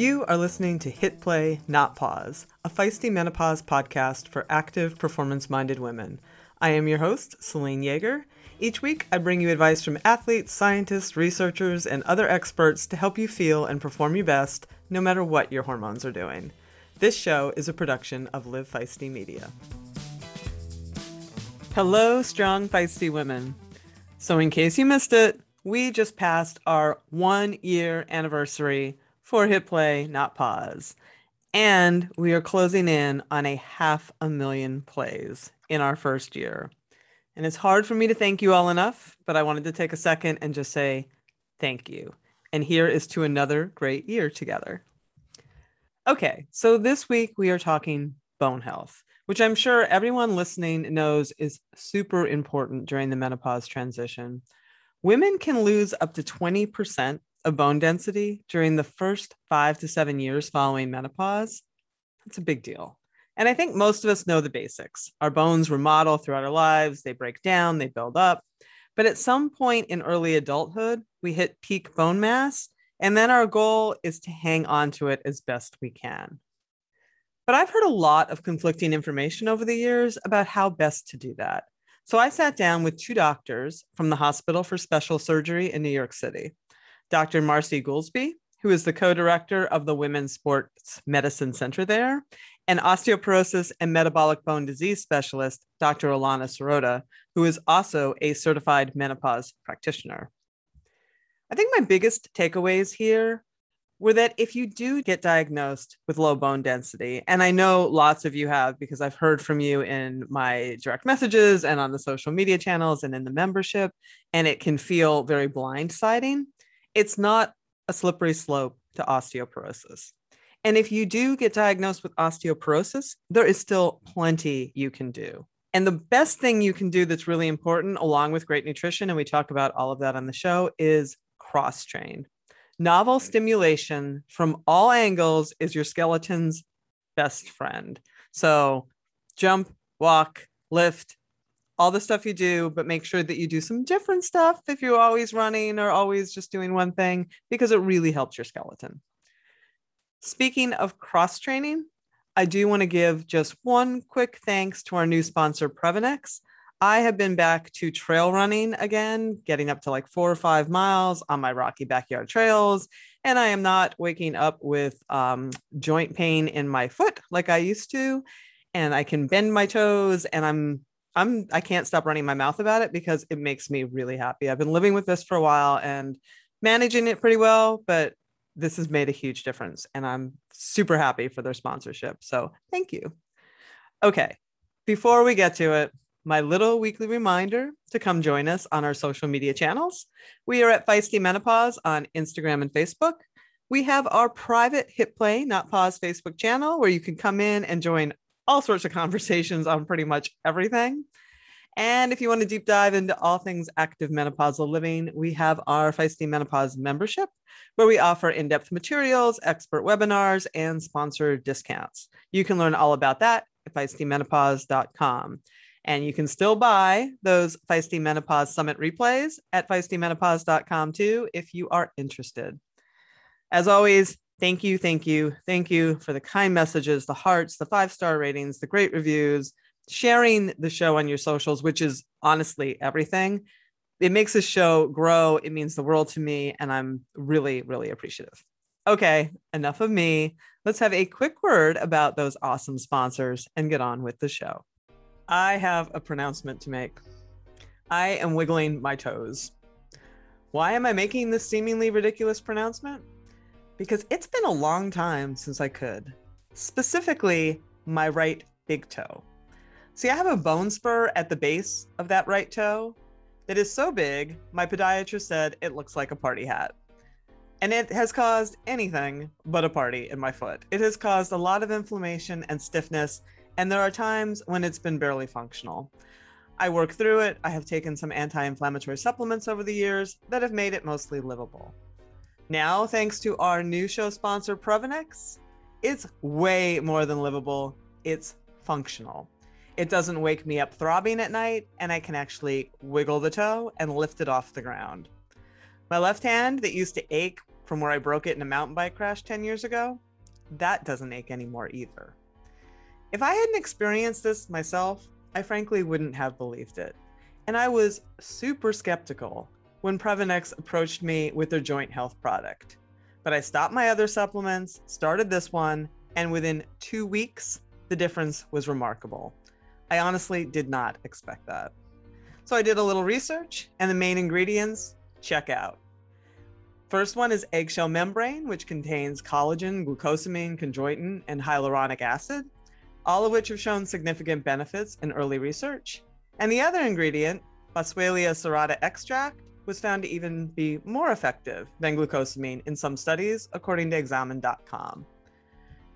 You are listening to Hit Play, Not Pause, a feisty menopause podcast for active, performance-minded women. I am your host, Celine Yeager. Each week, I bring you advice from athletes, scientists, researchers, and other experts to help you feel and perform your best, no matter what your hormones are doing. This show is a production of Live Feisty Media. Hello, strong, feisty women. So in case you missed it, we just passed our 1-year anniversary for Hit Play, Not Pause. And we are closing in on 500,000 plays in our first year. And it's hard for me to thank you all enough, but I wanted to take a second and just say thank you. And here is to another great year together. Okay, so this week we are talking bone health, which I'm sure everyone listening knows is super important during the menopause transition. Women can lose up to 20% of bone density during the first 5 to 7 years following menopause. That's a big deal. And I think most of us know the basics. Our bones remodel throughout our lives. They break down, they build up. But at some point in early adulthood, we hit peak bone mass. And then our goal is to hang on to it as best we can. But I've heard a lot of conflicting information over the years about how best to do that. So I sat down with two doctors from the Hospital for Special Surgery in New York City. Dr. Marci Goolsby, who is the co-director of the Women's Sports Medicine Center there, and osteoporosis and metabolic bone disease specialist, Dr. Alana Serota, who is also a certified menopause practitioner. I think my biggest takeaways here were that if you do get diagnosed with low bone density, and I know lots of you have because I've heard from you in my direct messages and on the social media channels and in the membership, and it can feel very blindsiding. It's not a slippery slope to osteoporosis. And if you do get diagnosed with osteoporosis, there is still plenty you can do. And the best thing you can do that's really important, along with great nutrition, and we talk about all of that on the show, is cross-train. Novel stimulation from all angles is your skeleton's best friend. So jump, walk, lift, all the stuff you do, but make sure that you do some different stuff if you're always running or always just doing one thing, because it really helps your skeleton. Speaking of cross-training, I do want to give just one quick thanks to our new sponsor, Previnex. I have been back to trail running again, getting up to like 4 or 5 miles on my rocky backyard trails, and I am not waking up with joint pain in my foot like I used to, and I can bend my toes, and I can't stop running my mouth about it because it makes me really happy. I've been living with this for a while and managing it pretty well, but this has made a huge difference and I'm super happy for their sponsorship. So thank you. Okay. Before we get to it, my little weekly reminder to come join us on our social media channels. We are at Feisty Menopause on Instagram and Facebook. We have our private Hit Play, Not Pause Facebook channel where you can come in and join all sorts of conversations on pretty much everything. And if you want to deep dive into all things active menopausal living, we have our Feisty Menopause membership, where we offer in-depth materials, expert webinars, and sponsored discounts. You can learn all about that at feistymenopause.com. And you can still buy those Feisty Menopause Summit replays at feistymenopause.com too, if you are interested. As always, thank you, thank you, thank you for the kind messages, the hearts, the 5-star ratings, the great reviews, sharing the show on your socials, which is honestly everything. It makes the show grow. It means the world to me, and I'm really, really appreciative. Okay, enough of me. Let's have a quick word about those awesome sponsors and get on with the show. I have a pronouncement to make. I am wiggling my toes. Why am I making this seemingly ridiculous pronouncement? Because it's been a long time since I could, specifically my right big toe. See, I have a bone spur at the base of that right toe that is so big, my podiatrist said it looks like a party hat. And it has caused anything but a party in my foot. It has caused a lot of inflammation and stiffness, and there are times when it's been barely functional. I work through it. I have taken some anti-inflammatory supplements over the years that have made it mostly livable. Now, thanks to our new show sponsor, Previnex, it's way more than livable. It's functional. It doesn't wake me up throbbing at night, and I can actually wiggle the toe and lift it off the ground. My left hand that used to ache from where I broke it in a mountain bike crash 10 years ago, that doesn't ache anymore either. If I hadn't experienced this myself, I frankly wouldn't have believed it. And I was super skeptical when Previnex approached me with their joint health product. But I stopped my other supplements, started this one, and within 2 weeks, the difference was remarkable. I honestly did not expect that. So I did a little research, and the main ingredients, check out. First one is eggshell membrane, which contains collagen, glucosamine, chondroitin, and hyaluronic acid, all of which have shown significant benefits in early research. And the other ingredient, Boswellia serrata extract, was found to even be more effective than glucosamine in some studies, according to examine.com.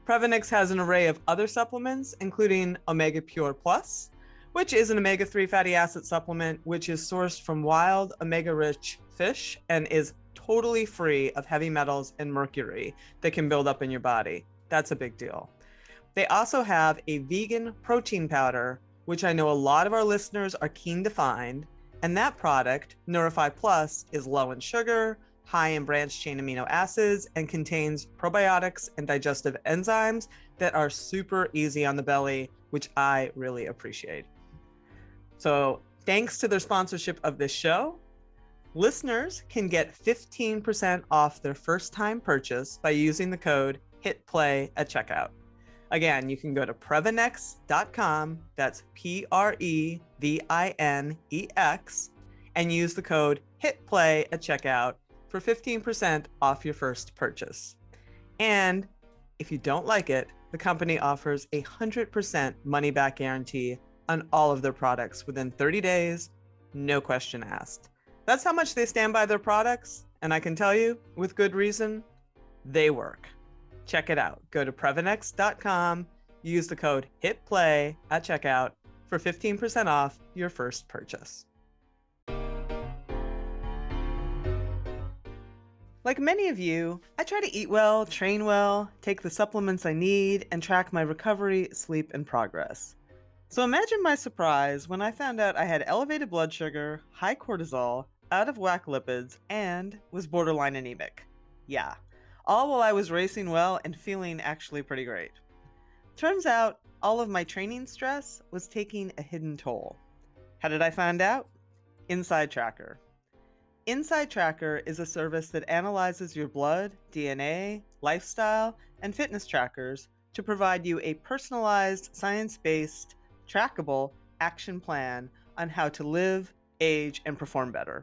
Previnex has an array of other supplements, including Omega Pure Plus, which is an omega-3 fatty acid supplement, which is sourced from wild omega-rich fish and is totally free of heavy metals and mercury that can build up in your body. That's a big deal. They also have a vegan protein powder, which I know a lot of our listeners are keen to find. And that product, Neurify Plus, is low in sugar, high in branched chain amino acids, and contains probiotics and digestive enzymes that are super easy on the belly, which I really appreciate. So thanks to their sponsorship of this show, listeners can get 15% off their first time purchase by using the code HITPLAY at checkout. Again, you can go to Previnex.com, that's Previnex, and use the code HITPLAY at checkout for 15% off your first purchase. And if you don't like it, the company offers a 100% money-back guarantee on all of their products within 30 days, no question asked. That's how much they stand by their products, and I can tell you, with good reason, they work. Check it out. Go to Previnex.com, use the code HITPLAY at checkout for 15% off your first purchase. Like many of you, I try to eat well, train well, take the supplements I need, and track my recovery, sleep, and progress. So imagine my surprise when I found out I had elevated blood sugar, high cortisol, out of whack lipids, and was borderline anemic. Yeah, all while I was racing well and feeling actually pretty great. Turns out, all of my training stress was taking a hidden toll. How did I find out? Inside Tracker. Inside Tracker is a service that analyzes your blood, DNA, lifestyle, and fitness trackers to provide you a personalized, science-based, trackable action plan on how to live, age, and perform better.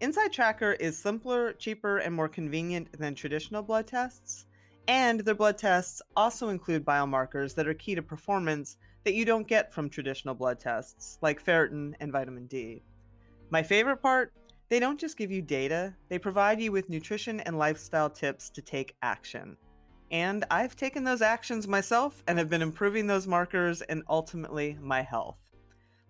Inside Tracker is simpler, cheaper, and more convenient than traditional blood tests, and their blood tests also include biomarkers that are key to performance that you don't get from traditional blood tests, like ferritin and vitamin D. My favorite part, they don't just give you data, they provide you with nutrition and lifestyle tips to take action. And I've taken those actions myself and have been improving those markers and ultimately my health.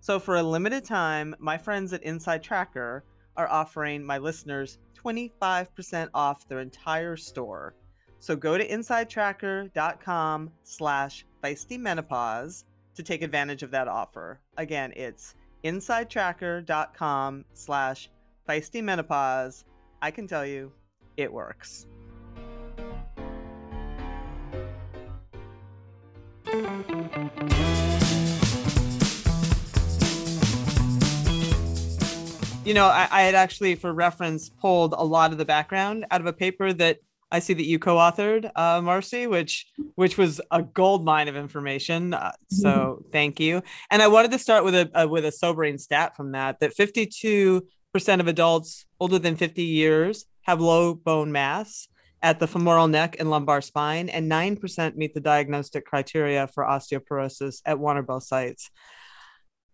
So for a limited time, my friends at Inside Tracker are offering my listeners 25% off their entire store. So go to insidetracker.com/feistymenopause to take advantage of that offer. Again, it's insidetracker.com/feistymenopause. I can tell you, it works. You know, I had actually, for reference, pulled a lot of the background out of a paper that I see that you co-authored, Marci, which was a goldmine of information. So thank you. And I wanted to start with a sobering stat from that 52% of adults older than 50 years have low bone mass at the femoral neck and lumbar spine, and 9% meet the diagnostic criteria for osteoporosis at one or both sites.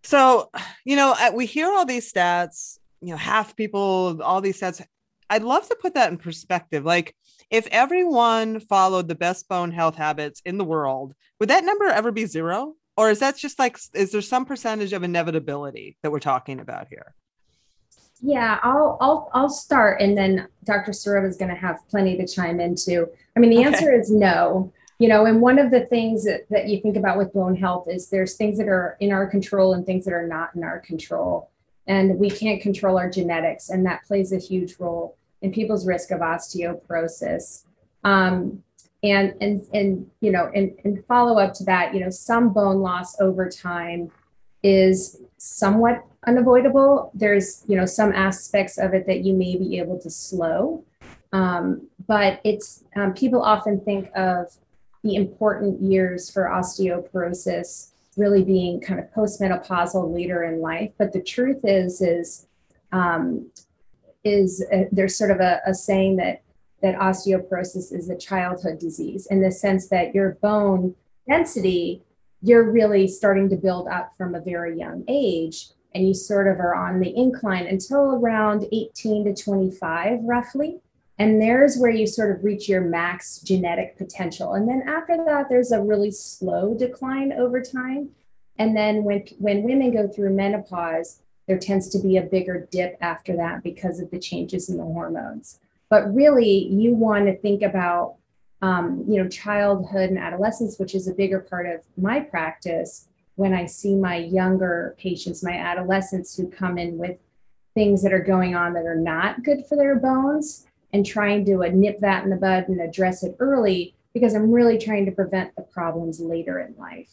So, you know, we hear all these stats, you know, half people, all these stats. I'd love to put that in perspective. Like, if everyone followed the best bone health habits in the world, would that number ever be zero? Or is that just like, is there some percentage of inevitability that we're talking about here? Yeah, I'll start, and then Dr. Serota is going to have plenty to chime into. I mean, the answer is no. You know, and one of the things that you think about with bone health is there's things that are in our control and things that are not in our control, and we can't control our genetics, and that plays a huge role. and people's risk of osteoporosis. And follow up to that, you know, some bone loss over time is somewhat unavoidable. There's, you know, some aspects of it that you may be able to slow, but it's, people often think of the important years for osteoporosis really being kind of postmenopausal later in life. But the truth is there's sort of a saying that osteoporosis is a childhood disease, in the sense that your bone density, you're really starting to build up from a very young age, and you sort of are on the incline until around 18 to 25 roughly. And there's where you sort of reach your max genetic potential. And then after that, there's a really slow decline over time. And then when women go through menopause, there tends to be a bigger dip after that because of the changes in the hormones. But really, you want to think about, you know, childhood and adolescence, which is a bigger part of my practice when I see my younger patients, my adolescents who come in with things that are going on that are not good for their bones, and trying to nip that in the bud and address it early, because I'm really trying to prevent the problems later in life.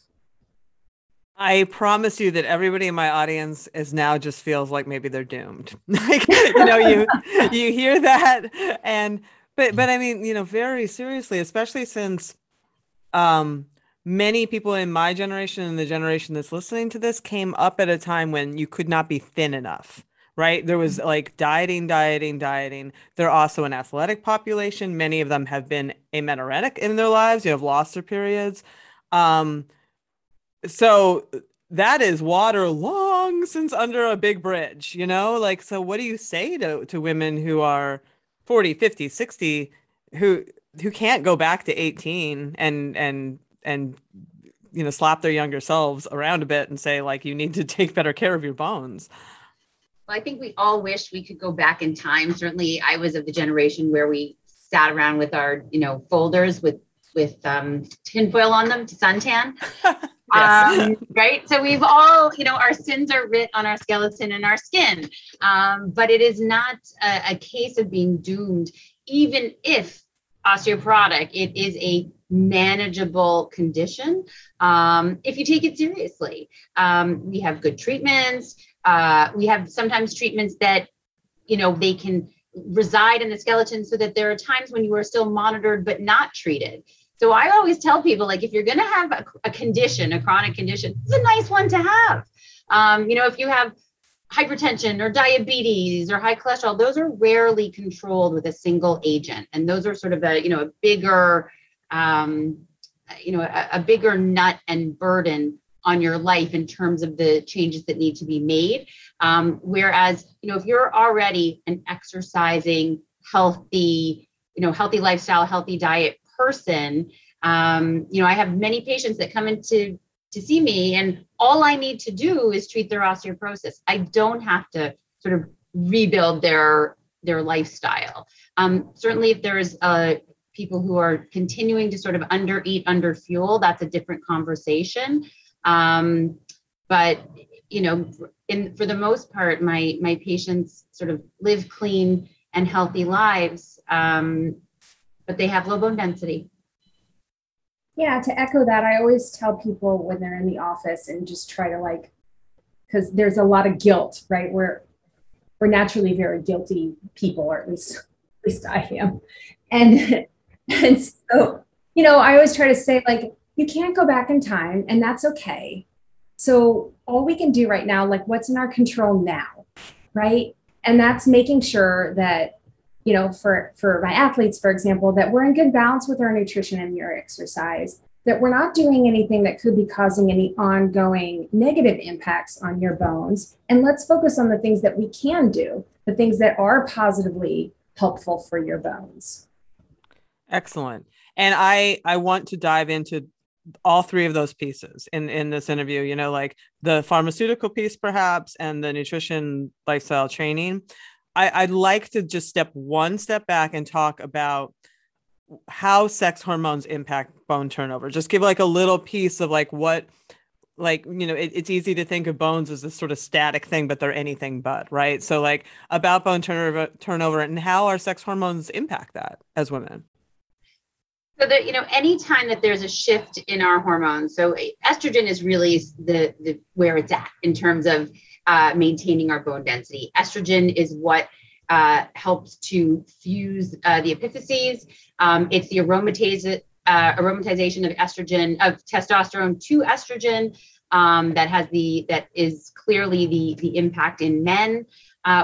I promise you that everybody in my audience is now just feels like maybe they're doomed. Like, you know, you hear that, but I mean, you know, very seriously, especially since many people in my generation and the generation that's listening to this came up at a time when you could not be thin enough. Right. There was like dieting. They're also an athletic population. Many of them have been amenorrheic in their lives. You have lost their periods. So that is water long since under a big bridge, you know, like, so what do you say to women who are 40, 50, 60, who can't go back to 18 and, you know, slap their younger selves around a bit and say, like, you need to take better care of your bones? Well, I think we all wish we could go back in time. Certainly I was of the generation where we sat around with our, you know, folders with tinfoil on them to suntan. Yes. Right. So we've all, you know, our sins are writ on our skeleton and our skin. But it is not a case of being doomed, even if osteoporotic, it is a manageable condition. If you take it seriously, we have good treatments. We have sometimes treatments that, you know, they can reside in the skeleton so that there are times when you are still monitored but not treated. So I always tell people, like, if you're going to have a condition, a chronic condition, it's a nice one to have. You know, if you have hypertension or diabetes or high cholesterol, those are rarely controlled with a single agent. And those are sort of a, you know, a bigger, you know, a bigger nut and burden on your life in terms of the changes that need to be made. Whereas, you know, if you're already an exercising, healthy, you know, healthy lifestyle, healthy diet person, you know, I have many patients that come in to see me, and all I need to do is treat their osteoporosis. I don't have to sort of rebuild their lifestyle. Certainly if there's people who are continuing to sort of undereat, underfuel, that's a different conversation. But, you know, for the most part, my patients sort of live clean and healthy lives, but they have low bone density. Yeah. To echo that, I always tell people when they're in the office, and just try to, like, cause there's a lot of guilt, right? We're naturally very guilty people, or at least I am. And so, you know, I always try to say, like, you can't go back in time, and that's okay. So all we can do right now, like, what's in our control now, right? And that's making sure that, you know, for my athletes, for example, that we're in good balance with our nutrition and our exercise, that we're not doing anything that could be causing any ongoing negative impacts on your bones. And let's focus on the things that we can do, the things that are positively helpful for your bones. Excellent. And I want to dive into all three of those pieces in this interview, you know, like the pharmaceutical piece perhaps, and the nutrition, lifestyle, training. I'd like to just step one step back and talk about how sex hormones impact bone turnover. Just give like a little piece of like what like, you know, it's easy to think of bones as this sort of static thing, but they're anything but, right? So like about bone turnover and how our sex hormones impact that as women. So that, you know, anytime that there's a shift in our hormones, so estrogen is really the where it's at in terms of maintaining our bone density. Estrogen is what helps to fuse the epiphyses. It's the aromatization of estrogen, of testosterone to estrogen, that is clearly the impact in men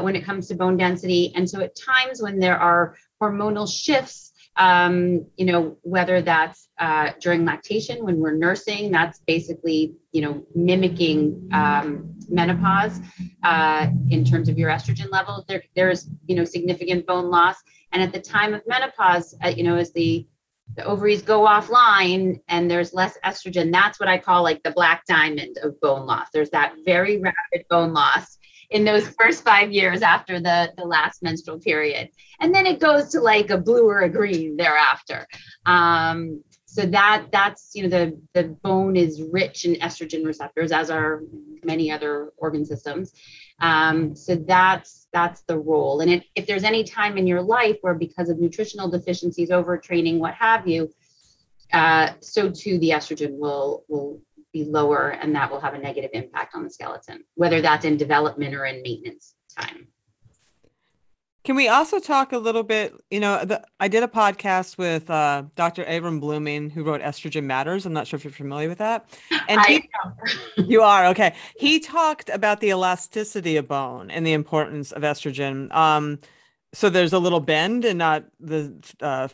when it comes to bone density. And so at times when there are hormonal shifts, you know, whether that's during lactation, when we're nursing, that's basically, you know, mimicking menopause in terms of your estrogen levels. There's, you know, significant bone loss. And at the time of menopause, you know, as the ovaries go offline and there's less estrogen, that's what I call like the black diamond of bone loss. There's that very rapid bone loss in those first 5 years after the last menstrual period. And then it goes to like a blue or a green thereafter. So that's, you know, the bone is rich in estrogen receptors, as are many other organ systems. So that's the role. And if there's any time in your life where because of nutritional deficiencies, overtraining, what have you, so too the estrogen will be lower, and that will have a negative impact on the skeleton, whether that's in development or in maintenance time. Can we also talk a little bit, you know, I did a podcast with Dr. Abram Blooming, who wrote Estrogen Matters. I'm not sure if you're familiar with that. And I know. You are. Okay. He talked about the elasticity of bone and the importance of estrogen. So there's a little bend and not the,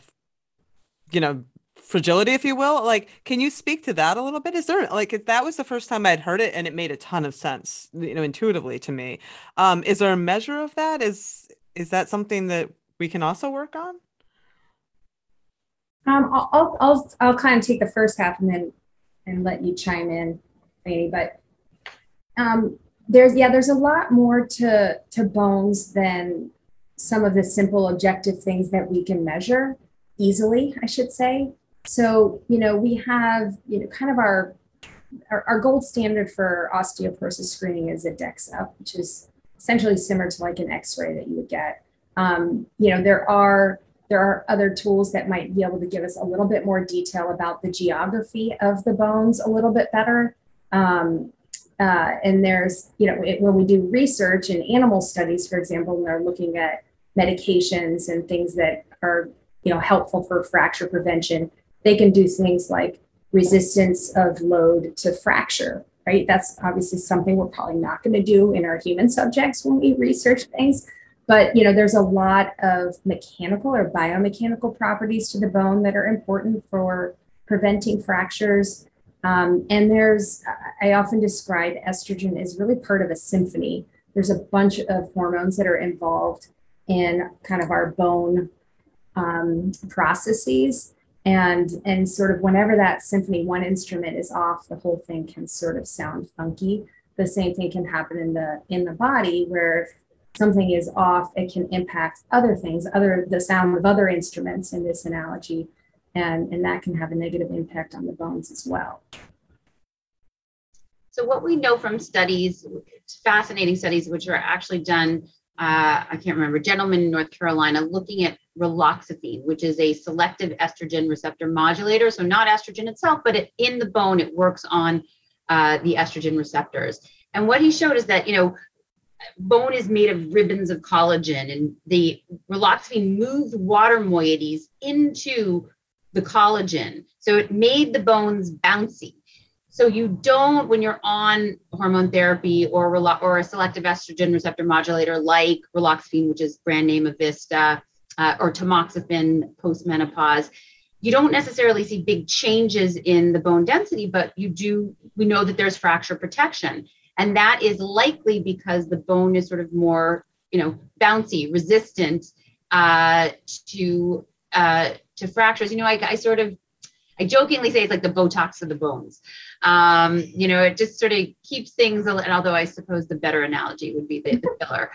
you know, fragility, if you will. Like, can you speak to that a little bit? Is there, like, if that was the first time I'd heard it and it made a ton of sense, you know, intuitively to me. Is there a measure of that? Is that something that we can also work on? I'll kind of take the first half and then and let you chime in, Lainey. But there's a lot more to bones than some of the simple objective things that we can measure easily, I should say. So, you know, we have, you know, kind of our gold standard for osteoporosis screening is a DEXA, which is essentially similar to like an X-ray that you would get. You know, there are other tools that might be able to give us a little bit more detail about the geography of the bones a little bit better. And there's, you know, when we do research and animal studies, for example, when they're looking at medications and things that are, you know, helpful for fracture prevention, they can do things like resistance of load to fracture, right? That's obviously something we're probably not going to do in our human subjects when we research things. But, you know, there's a lot of mechanical or biomechanical properties to the bone that are important for preventing fractures. And I often describe estrogen as really part of a symphony. There's a bunch of hormones that are involved in kind of our bone processes, and sort of whenever that symphony, one instrument is off, the whole thing can sort of sound funky. The same thing can happen in the body, where if something is off, it can impact other things, the sound of other instruments in this analogy, and that can have a negative impact on the bones as well. So what we know from studies, fascinating studies, which are actually done, I can't remember, gentleman in North Carolina, looking at Raloxifene, which is a selective estrogen receptor modulator. So not estrogen itself, but in the bone, it works on the estrogen receptors. And what he showed is that, you know, bone is made of ribbons of collagen, and the Raloxifene moved water moieties into the collagen. So it made the bones bouncy. So you don't, when you're on hormone therapy or a selective estrogen receptor modulator like Raloxifene, which is brand name Evista, or tamoxifen post-menopause, you don't necessarily see big changes in the bone density, but you do, we know that there's fracture protection. And that is likely because the bone is sort of more, you know, bouncy, resistant to fractures. You know, I jokingly say it's like the Botox of the bones. You know, it just sort of keeps things, and although I suppose the better analogy would be the filler.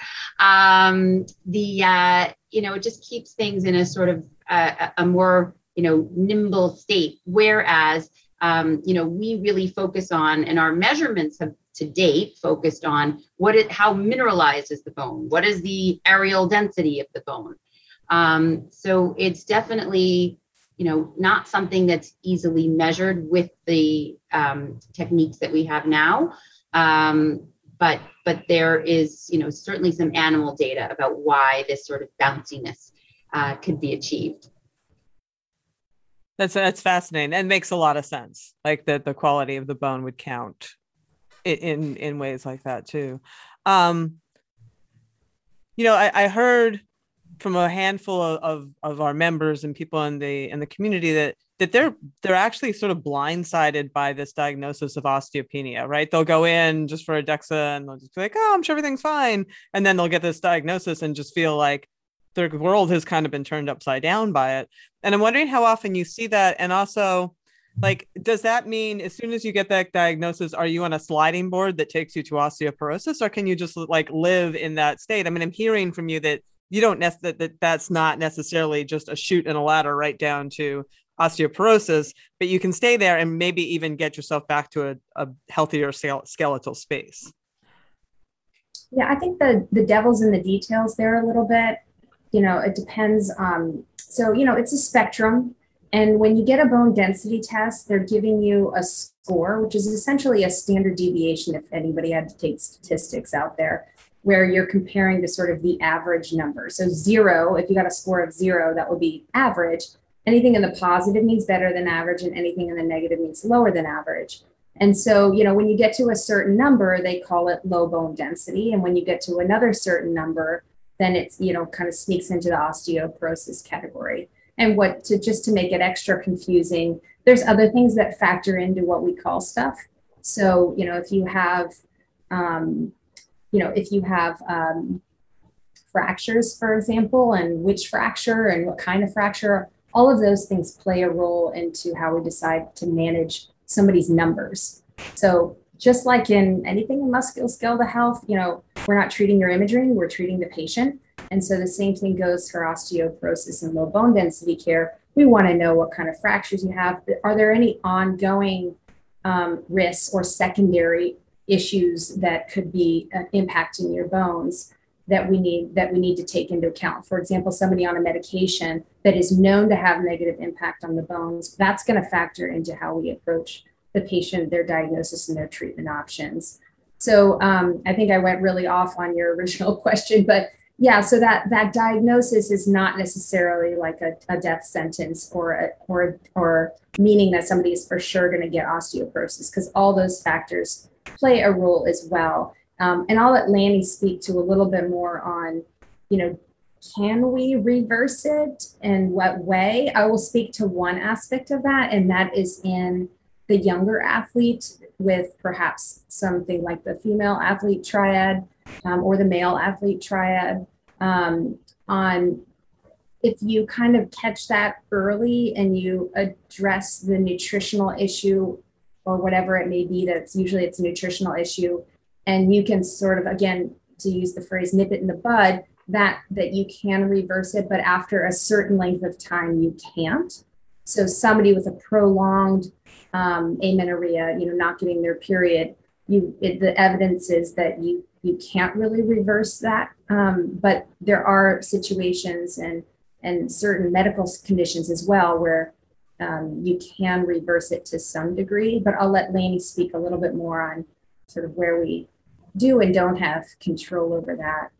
You know, it just keeps things in a sort of a more, you know, nimble state, whereas we really focus on, and our measurements have to date focused on how mineralized is the bone? What is the areal density of the bone? So it's definitely, not something that's easily measured with the techniques that we have now. But there is, certainly some animal data about why this sort of bounciness could be achieved. That's fascinating and makes a lot of sense. Like that the quality of the bone would count in ways like that too. I heard from a handful of our members and people in the community that they're actually sort of blindsided by this diagnosis of osteopenia, right? They'll go in just for a DEXA and they'll just be like, oh, I'm sure everything's fine. And then they'll get this diagnosis and just feel like their world has kind of been turned upside down by it. And I'm wondering how often you see that. And also, does that mean as soon as you get that diagnosis, are you on a sliding board that takes you to osteoporosis, or can you just live in that state? I mean, I'm hearing from you that you don't that's not necessarily just a chute and a ladder right down to osteoporosis, but you can stay there and maybe even get yourself back to a healthier skeletal space. Yeah, I think the devil's in the details there a little bit. It depends. So, it's a spectrum. And when you get a bone density test, they're giving you a score, which is essentially a standard deviation, if anybody had to take statistics out there, where you're comparing to sort of the average number. So 0, if you got a score of 0, that would be average. Anything in the positive means better than average, and anything in the negative means lower than average. And so, when you get to a certain number, they call it low bone density. And when you get to another certain number, then it's, kind of sneaks into the osteoporosis category. And just to make it extra confusing, there's other things that factor into what we call stuff. So, if you have fractures, for example, and which fracture and what kind of fracture, all of those things play a role into how we decide to manage somebody's numbers. So just like in anything in musculoskeletal health, we're not treating your imaging, we're treating the patient. And so the same thing goes for osteoporosis and low bone density care. We want to know what kind of fractures you have. Are there any ongoing risks or secondary issues that could be impacting your bones that we need to take into account? For example, somebody on a medication that is known to have negative impact on the bones, that's going to factor into how we approach the patient, their diagnosis, and their treatment options. So I think I went really off on your original question, but yeah, so that diagnosis is not necessarily like a death sentence or meaning that somebody is for sure going to get osteoporosis, because all those factors play a role as well. And I'll let Lanny speak to a little bit more on, can we reverse it and what way? I will speak to one aspect of that, and that is in the younger athlete with perhaps something like the female athlete triad or the male athlete triad, on if you kind of catch that early and you address the nutritional issue or whatever it may be, it's a nutritional issue. And you can sort of, again, to use the phrase, nip it in the bud, that you can reverse it, but after a certain length of time, you can't. So somebody with a prolonged amenorrhea, not getting their period, the evidence is that you can't really reverse that. But there are situations and certain medical conditions as well where you can reverse it to some degree. But I'll let Lanny speak a little bit more on sort of where we do and don't have control over that.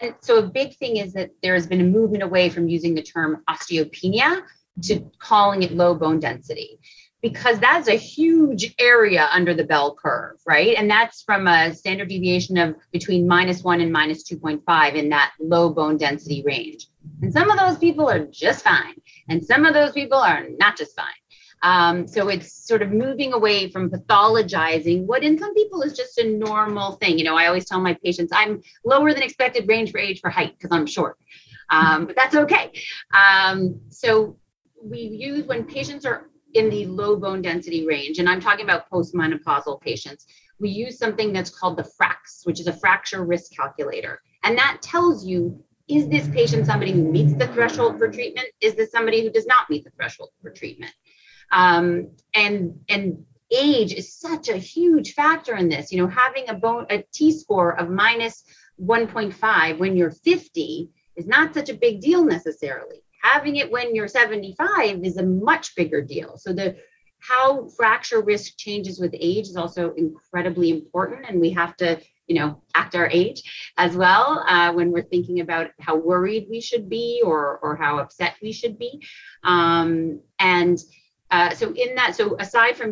And so a big thing is that there has been a movement away from using the term osteopenia to calling it low bone density, because that's a huge area under the bell curve, right? And that's from a standard deviation of between -1 and -2.5 in that low bone density range. And some of those people are just fine, and some of those people are not just fine. So it's sort of moving away from pathologizing what in some people is just a normal thing. I always tell my patients, I'm lower than expected range for age for height because I'm short, but that's okay. So we use, when patients are in the low bone density range, and I'm talking about postmenopausal patients, we use something that's called the FRAX, which is a fracture risk calculator. And that tells you, is this patient somebody who meets the threshold for treatment? Is this somebody who does not meet the threshold for treatment? And age is such a huge factor in this. You know, having a T-score of minus 1.5 when you're 50 is not such a big deal necessarily. Having it when you're 75 is a much bigger deal. So how fracture risk changes with age is also incredibly important. And we have to, act our age as well when we're thinking about how worried we should be or how upset we should be. So aside from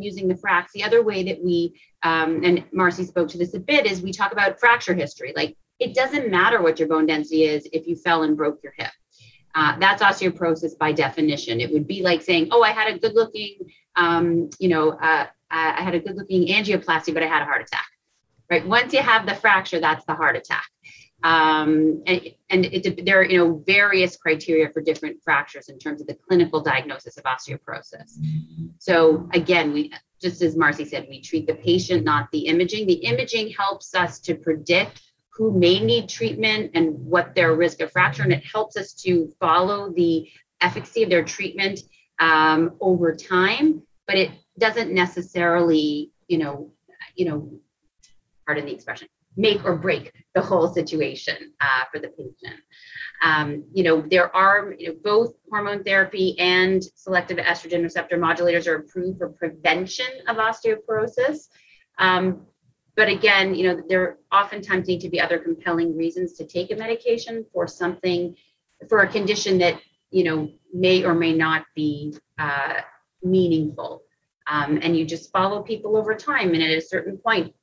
using the FRAX, the other way that we, and Marci spoke to this a bit, is we talk about fracture history. Like, it doesn't matter what your bone density is if you fell and broke your hip. That's osteoporosis by definition. It would be like saying, I had a good-looking, I had a good-looking angioplasty, but I had a heart attack, right? Once you have the fracture, that's the heart attack. There are, various criteria for different fractures in terms of the clinical diagnosis of osteoporosis. So again, we, just as Marci said, we treat the patient, not the imaging. The imaging helps us to predict who may need treatment and what their risk of fracture, and it helps us to follow the efficacy of their treatment over time, but it doesn't necessarily, pardon the expression, make or break the whole situation for the patient. There are both hormone therapy and selective estrogen receptor modulators are approved for prevention of osteoporosis. But again, there oftentimes need to be other compelling reasons to take a medication for a condition that, may or may not be meaningful. And you just follow people over time. And at a certain point,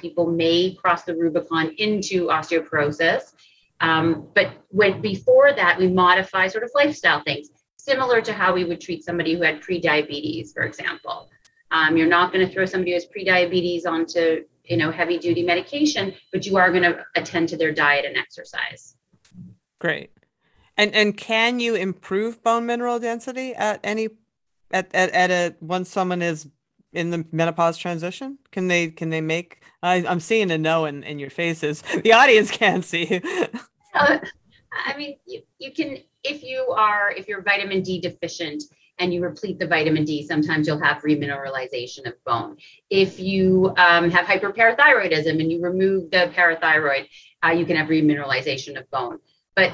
people may cross the Rubicon into osteoporosis. But before that, we modify sort of lifestyle things, similar to how we would treat somebody who had prediabetes, for example. You're not going to throw somebody who has prediabetes onto, heavy duty medication, but you are going to attend to their diet and exercise. Great. And can you improve bone mineral density once someone is in the menopause transition? Can they make, I'm seeing a no in your faces. The audience can't see. You can, if you're vitamin D deficient and you replete the vitamin D, sometimes you'll have remineralization of bone. If you have hyperparathyroidism and you remove the parathyroid, you can have remineralization of bone. But,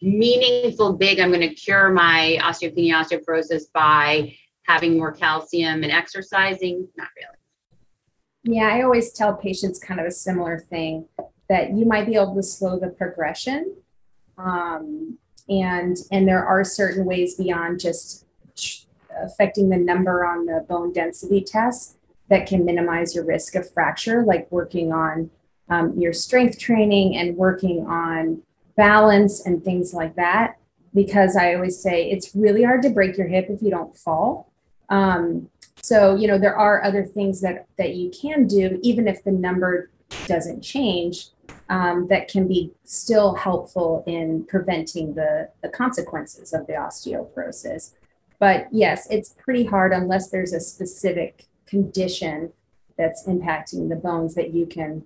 meaningful big, I'm going to cure my osteopenia, osteoporosis by having more calcium and exercising, not really. Yeah, I always tell patients kind of a similar thing, that you might be able to slow the progression. And there are certain ways beyond just affecting the number on the bone density test that can minimize your risk of fracture, like working on your strength training and working on balance and things like that. Because I always say it's really hard to break your hip if you don't fall. So there are other things that you can do, even if the number doesn't change, that can be still helpful in preventing the consequences of the osteoporosis. But yes, it's pretty hard unless there's a specific condition that's impacting the bones that you can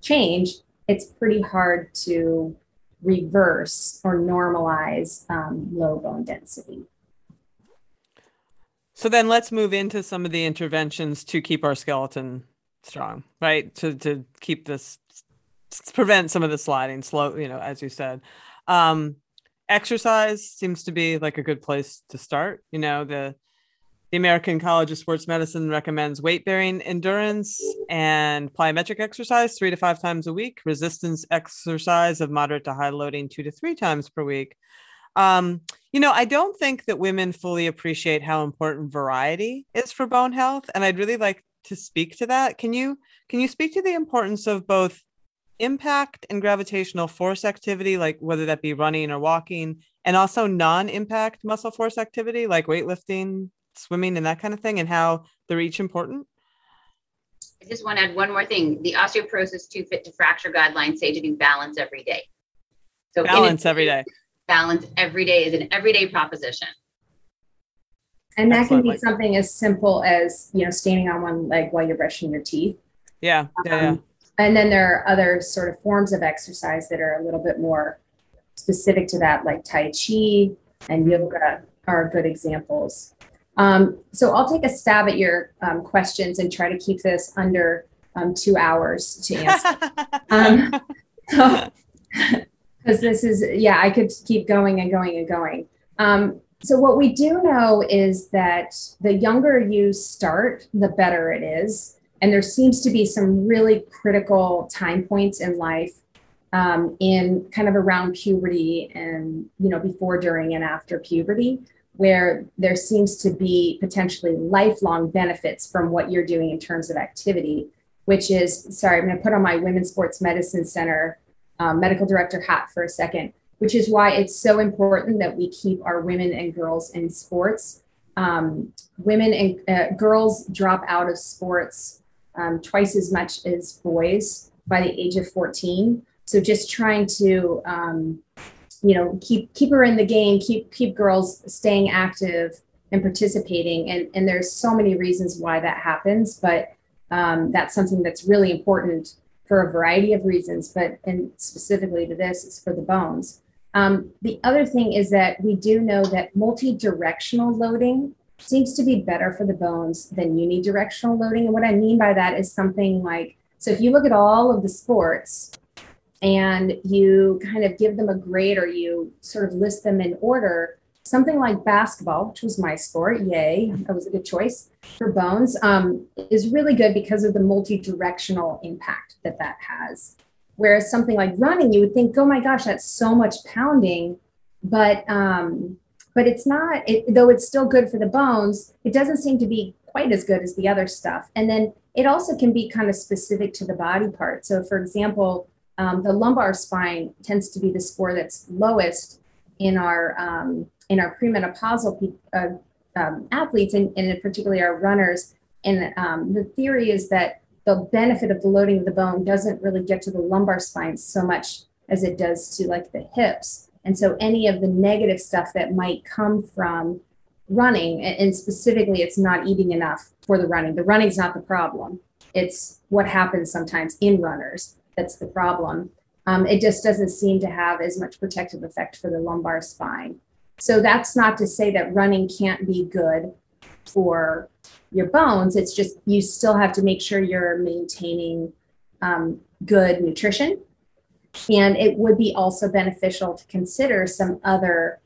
change. It's pretty hard to reverse or normalize low bone density. So then let's move into some of the interventions to keep our skeleton strong, right? To keep this, prevent some of the sliding slow, as you said. Exercise seems to be like a good place to start. The American College of Sports Medicine recommends weight-bearing endurance and plyometric exercise 3 to 5 times a week, resistance exercise of moderate to high loading 2 to 3 times per week. I don't think that women fully appreciate how important variety is for bone health, and I'd really like to speak to that. Can you speak to the importance of both impact and gravitational force activity, like whether that be running or walking, and also non-impact muscle force activity, like weightlifting, swimming, and that kind of thing, and how they're each important? I just want to add one more thing. The osteoporosis 2 Fit to Fracture guidelines say to do balance every day. So balance every day. Balance every day is an everyday proposition. And that can be something as simple as, standing on one leg while you're brushing your teeth. Yeah. Yeah. And then there are other sort of forms of exercise that are a little bit more specific to that, like Tai Chi and yoga are good examples. So I'll take a stab at your questions and try to keep this under 2 hours to answer. Because this is, yeah, I could keep going and going and going. So what we do know is that the younger you start, the better it is. And there seems to be some really critical time points in life in kind of around puberty and, you know, before, during, and after puberty, where there seems to be potentially lifelong benefits from what you're doing in terms of activity, which is, sorry, I'm going to put on my Women's Sports Medicine Center medical director hat for a second, which is why it's so important that we keep our women and girls in sports. Women and girls drop out of sports twice as much as boys by the age of 14. So just trying to, you know, keep her in the game, keep girls staying active and participating. And there's so many reasons why that happens, but that's something that's really important for a variety of reasons, but, and specifically to this, it's for the bones. The other thing is that we do know that multi-directional loading seems to be better for the bones than unidirectional loading. And what I mean by that is something like, so if you look at all of the sports and you kind of give them a grade or you sort of list them in order, something like basketball, which was my sport, yay, that was a good choice for bones, is really good because of the multi-directional impact that that has. Whereas something like running, you would think, oh my gosh, that's so much pounding, but it's not, though it's still good for the bones, it doesn't seem to be quite as good as the other stuff. And then it also can be kind of specific to the body part. So for example, the lumbar spine tends to be the score that's lowest in our premenopausal athletes and particularly our runners. And the theory is that the benefit of the loading of the bone doesn't really get to the lumbar spine so much as it does to like the hips. And so any of the negative stuff that might come from running, and specifically it's not eating enough for the running. The running's not the problem. It's what happens sometimes in runners that's the problem. It just doesn't seem to have as much protective effect for the lumbar spine. So that's not to say that running can't be good for your bones. It's just you still have to make sure you're maintaining good nutrition. And it would be also beneficial to consider some other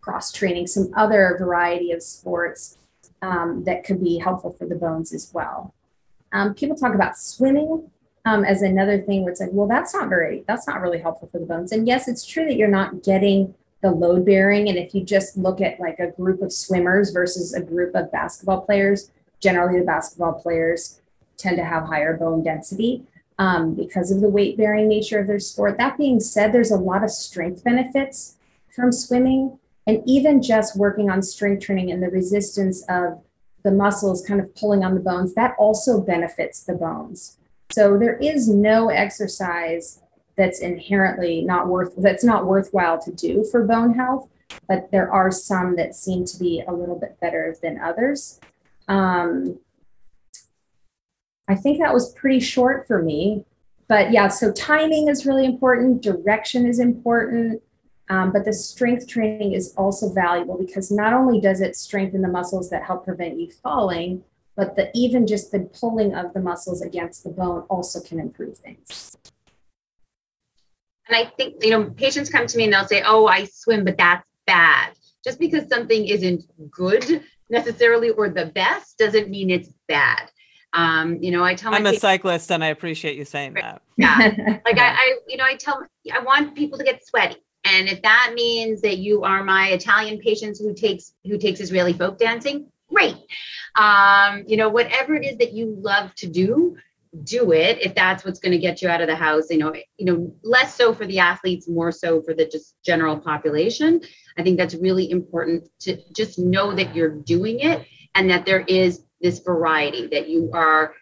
cross-training, some other variety of sports that could be helpful for the bones as well. People talk about swimming as another thing where it's like, well, that's not really helpful for the bones. And yes, it's true that you're not getting the load bearing. And if you just look at like a group of swimmers versus a group of basketball players, generally the basketball players tend to have higher bone density because of the weight bearing nature of their sport. That being said, there's a lot of strength benefits from swimming, and even just working on strength training and the resistance of the muscles kind of pulling on the bones, that also benefits the bones. So there is no exercise that's inherently that's not worthwhile to do for bone health, but there are some that seem to be a little bit better than others. I think that was pretty short for me, but yeah, so timing is really important. Direction is important, but the strength training is also valuable because not only does it strengthen the muscles that help prevent you falling, but even just the pulling of the muscles against the bone also can improve things. And I think, you know, patients come to me and they'll say, oh, I swim, but that's bad. Just because something isn't good necessarily or the best doesn't mean it's bad. You know, I tell I'm a cyclist and I appreciate you saying that. Yeah. Like I want people to get sweaty. And if that means that you are my Italian patients who takes Israeli folk dancing, great. You know, whatever it is that you love to do it if that's what's going to get you out of the house. You know, less so for the athletes, more so for the just general population. I think that's really important to just know that you're doing it and that there is this variety, that you are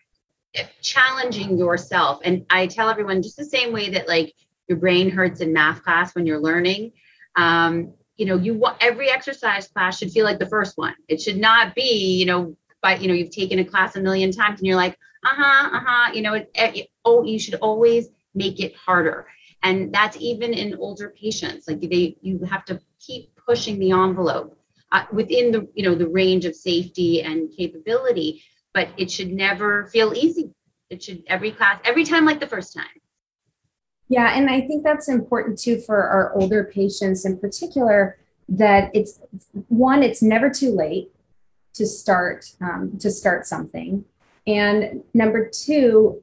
challenging yourself. And I tell everyone just the same way that like your brain hurts in math class when you're learning. You know, every exercise class should feel like the first one. It should not be, you know, but you know, you've taken a class a million times and you're like, you know, you should always make it harder. And that's even in older patients, like you have to keep pushing the envelope. within the, you know, the range of safety and capability, but it should never feel easy. It should, every class, every time, like the first time. Yeah. And I think that's important too, for our older patients in particular, that it's one, it's never too late to start something. And number two,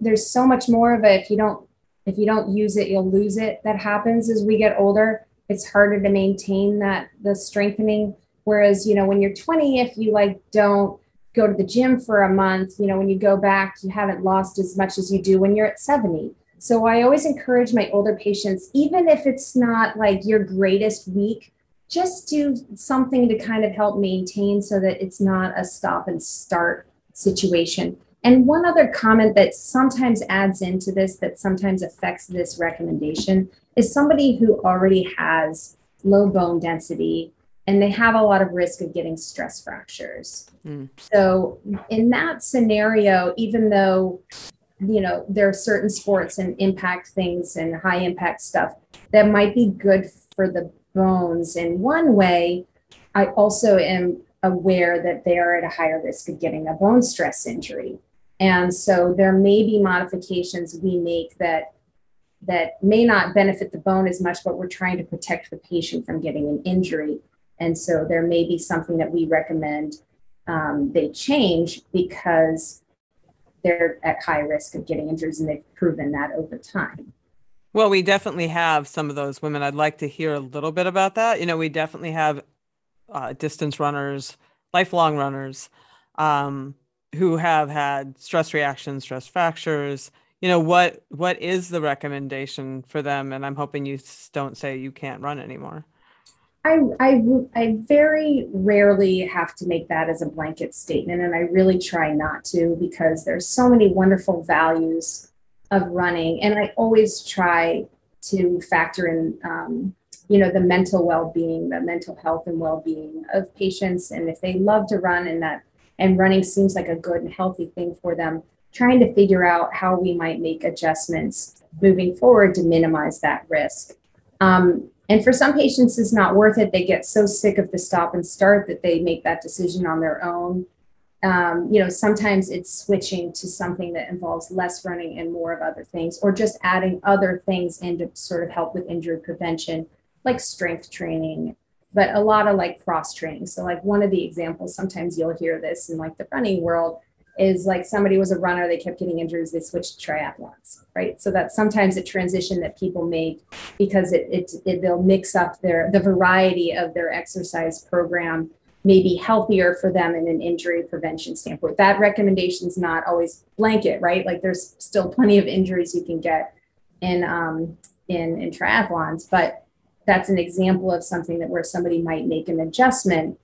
there's so much more of it. If you don't use it, you'll lose it. That happens as we get older. It's harder to maintain the strengthening. Whereas, you know, when you're 20, if you don't go to the gym for a month, you know, when you go back, you haven't lost as much as you do when you're at 70. So I always encourage my older patients, even if it's not your greatest week, just do something to kind of help maintain so that it's not a stop and start situation. And one other comment that sometimes adds into this, that sometimes affects this recommendation, is somebody who already has low bone density and they have a lot of risk of getting stress fractures. Mm. So in that scenario, even though, you know, there are certain sports and impact things and high impact stuff that might be good for the bones in one way, I also am aware that they are at a higher risk of getting a bone stress injury. And so there may be modifications we make that may not benefit the bone as much, but we're trying to protect the patient from getting an injury. And so there may be something that we recommend they change because they're at high risk of getting injuries, and they've proven that over time. Well, we definitely have some of those women. I'd like to hear a little bit about that. You know, we definitely have distance runners, lifelong runners, who have had stress reactions, stress fractures. You know, what is the recommendation for them? And I'm hoping you don't say you can't run anymore. I very rarely have to make that as a blanket statement, and I really try not to, because there's so many wonderful values of running. And I always try to factor in, you know, the mental well-being, the mental health and well-being of patients. And if they love to run and running seems like a good and healthy thing for them, trying to figure out how we might make adjustments moving forward to minimize that risk. And for some patients, it's not worth it. They get so sick of the stop and start that they make that decision on their own. You know, sometimes it's switching to something that involves less running and more of other things, or just adding other things in to sort of help with injury prevention, like strength training, but a lot of cross training. So one of the examples, sometimes you'll hear this in the running world, is somebody was a runner, they kept getting injuries, they switched to triathlons, right? So that's sometimes a transition that people make, because they'll mix up the variety of their exercise program, maybe healthier for them in an injury prevention standpoint. That recommendation is not always blanket, right? There's still plenty of injuries you can get in triathlons, but that's an example of something that where somebody might make an adjustment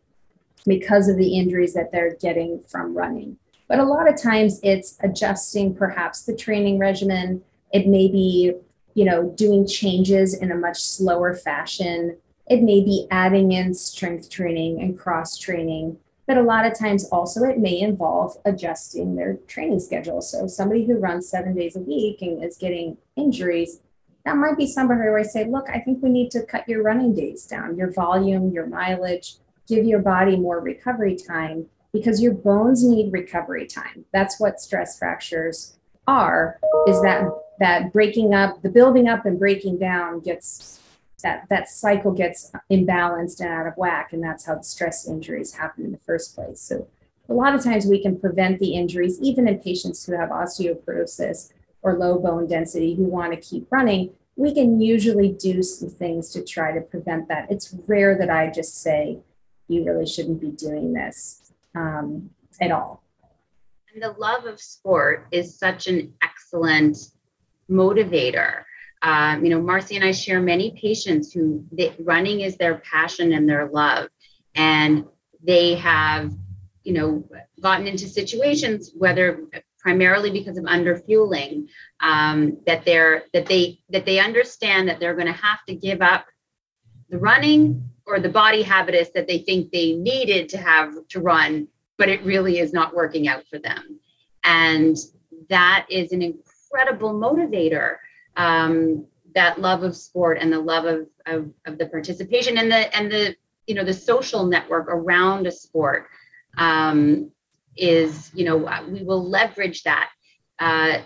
because of the injuries that they're getting from running. But a lot of times it's adjusting perhaps the training regimen. It may be, you know, doing changes in a much slower fashion. It may be adding in strength training and cross training. But a lot of times also it may involve adjusting their training schedule. So somebody who runs 7 days a week and is getting injuries, that might be somebody where I say, look, I think we need to cut your running days down, your volume, your mileage, give your body more recovery time, because your bones need recovery time. That's what stress fractures are, is that breaking up, the building up and breaking down gets, that cycle gets imbalanced and out of whack. And that's how stress injuries happen in the first place. So a lot of times we can prevent the injuries, even in patients who have osteoporosis or low bone density who want to keep running. We can usually do some things to try to prevent that. It's rare that I just say, you really shouldn't be doing this at all. And the love of sport is such an excellent motivator. You know, Marci and I share many patients who running is their passion and their love, and they have, you know, gotten into situations, whether primarily because of underfueling, that they understand that they're going to have to give up the running or the body habitus that they think they needed to have to run, but it really is not working out for them. And that is an incredible motivator, that love of sport and the love of the participation and the you know, the social network around a sport is, you know, we will leverage that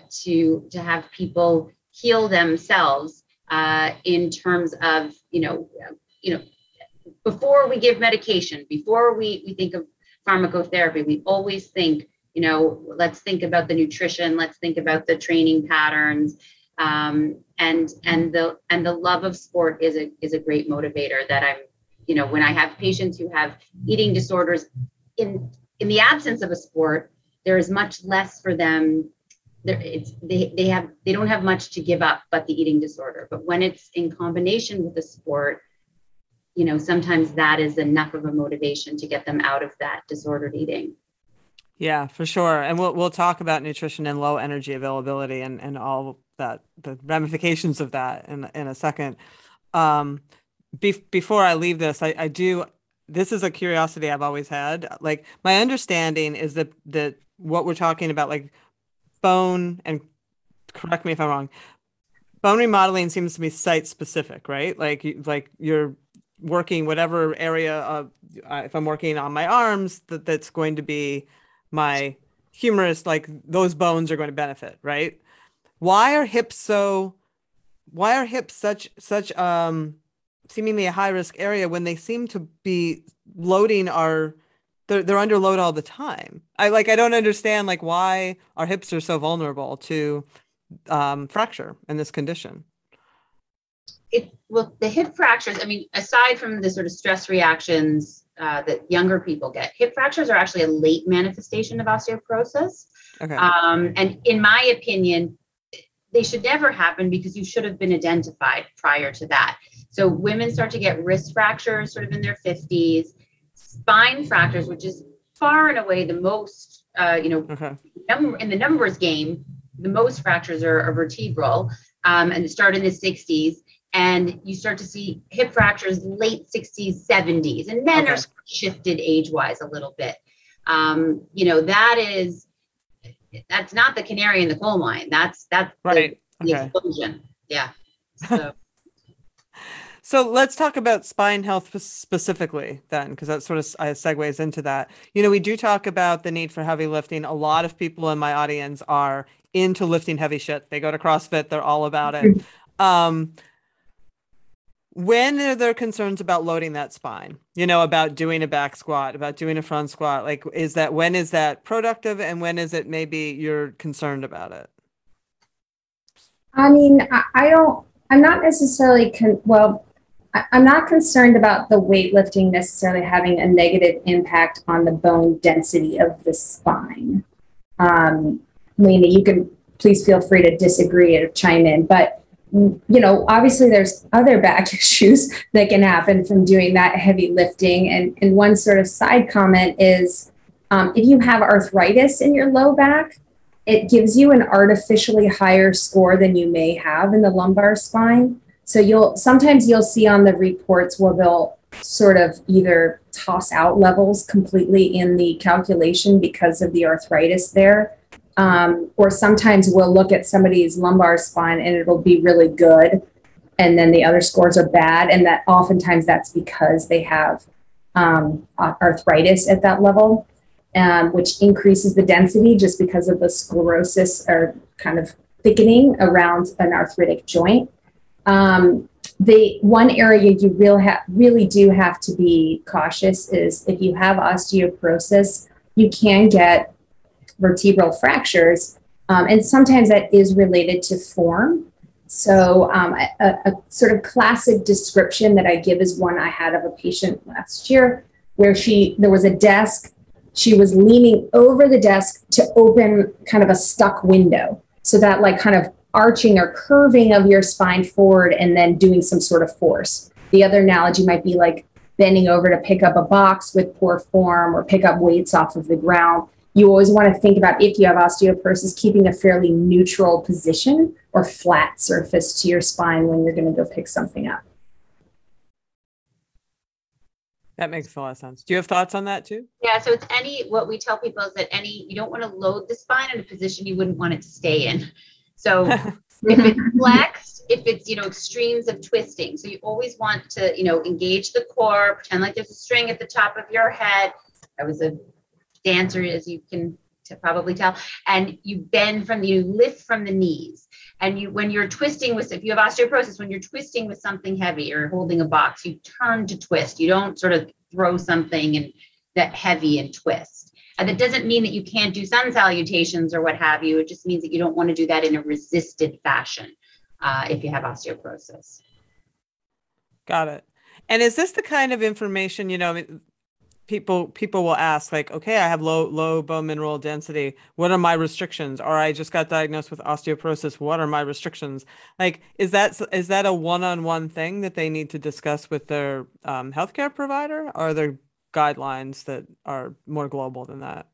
to have people heal themselves in terms of, you know, before we give medication, before we think of pharmacotherapy, we always think, you know, let's think about the nutrition, let's think about the training patterns. And the love of sport is a great motivator that I'm, you know, when I have patients who have eating disorders in the absence of a sport, there is much less for them. They don't have much to give up, but the eating disorder. But when it's in combination with a sport, you know, sometimes that is enough of a motivation to get them out of that disordered eating. Yeah, for sure. And we'll talk about nutrition and low energy availability and all that, the ramifications of that in a second. Before I leave this, this is a curiosity I've always had. Like, my understanding is that what we're talking about, like bone, and correct me if I'm wrong, bone remodeling seems to be site specific, right? Like you're working whatever area of, if I'm working on my arms, that's going to be my humerus, like those bones are going to benefit, right? Why are hips such seemingly a high risk area when they seem to be loading they're under load all the time? I don't understand, like, why our hips are so vulnerable to fracture in this condition. The hip fractures, I mean, aside from the sort of stress reactions that younger people get, hip fractures are actually a late manifestation of osteoporosis. Okay. And in my opinion, they should never happen because you should have been identified prior to that. So women start to get wrist fractures sort of in their 50s, spine fractures, which is far and away the most, in the numbers game, the most fractures are vertebral, and start in the 60s. And you start to see hip fractures late 60s, 70s, and men are shifted age-wise a little bit. That's not the canary in the coal mine. That's right. The explosion. Yeah. So. So let's talk about spine health specifically then, because that sort of segues into that. You know, we do talk about the need for heavy lifting. A lot of people in my audience are into lifting heavy shit. They go to CrossFit. They're all about it. When are there concerns about loading that spine, you know, about doing a back squat, about doing a front squat? Like, when is that productive and when is it maybe you're concerned about it? I mean, I'm not concerned about the weightlifting necessarily having a negative impact on the bone density of the spine. Lena, you can please feel free to disagree or chime in, but you know, obviously there's other back issues that can happen from doing that heavy lifting. And one sort of side comment is, if you have arthritis in your low back, it gives you an artificially higher score than you may have in the lumbar spine. So sometimes you'll see on the reports where they'll sort of either toss out levels completely in the calculation because of the arthritis there. Or sometimes we'll look at somebody's lumbar spine and it'll be really good, and then the other scores are bad, and that oftentimes that's because they have arthritis at that level, which increases the density just because of the sclerosis or kind of thickening around an arthritic joint. The one area you really do have to be cautious is if you have osteoporosis, you can get vertebral fractures, and sometimes that is related to form. So a sort of classic description that I give is one I had of a patient last year where there was a desk, she was leaning over the desk to open kind of a stuck window. So that like kind of arching or curving of your spine forward and then doing some sort of force. The other analogy might be like bending over to pick up a box with poor form or pick up weights off of the ground. You always want to think about, if you have osteoporosis, keeping a fairly neutral position or flat surface to your spine when you're going to go pick something up. That makes a lot of sense. Do you have thoughts on that too? Yeah. So what we tell people is that you don't want to load the spine in a position you wouldn't want it to stay in. So if it's flexed, if it's, you know, extremes of twisting. So you always want to, you know, engage the core, pretend like there's a string at the top of your head. I was a dancer, as you can probably tell. And you bend from, you lift from the knees. And you, when you're twisting with, if you have osteoporosis, when you're twisting with something heavy or holding a box, you turn to twist. You don't sort of throw something and that heavy and twist. And that doesn't mean that you can't do sun salutations or what have you. It just means that you don't want to do that in a resisted fashion if you have osteoporosis. Got it. And is this the kind of information, you know, I mean, people will ask like, okay, I have low bone mineral density. What are my restrictions? Or I just got diagnosed with osteoporosis. What are my restrictions? Like, is that a one-on-one thing that they need to discuss with their healthcare provider? Or are there guidelines that are more global than that?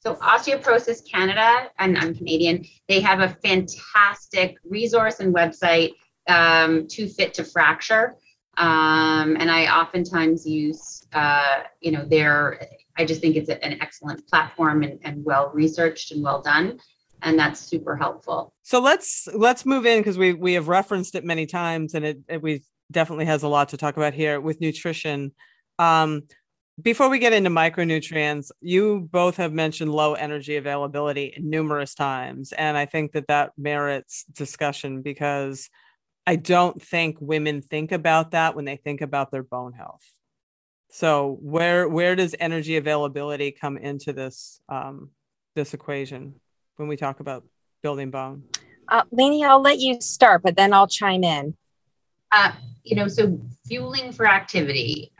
So Osteoporosis Canada, and I'm Canadian, they have a fantastic resource and website, Too Fit to Fracture. And I oftentimes use, you know, I just think it's an excellent platform and well-researched and well done. And that's super helpful. So let's move in, because we have referenced it many times, and we've definitely has a lot to talk about here with nutrition. Before we get into micronutrients, you both have mentioned low energy availability numerous times. And I think that merits discussion, because I don't think women think about that when they think about their bone health. So where does energy availability come into this, this equation when we talk about building bone? Lainey, I'll let you start, but then I'll chime in. You know, so fueling for activity,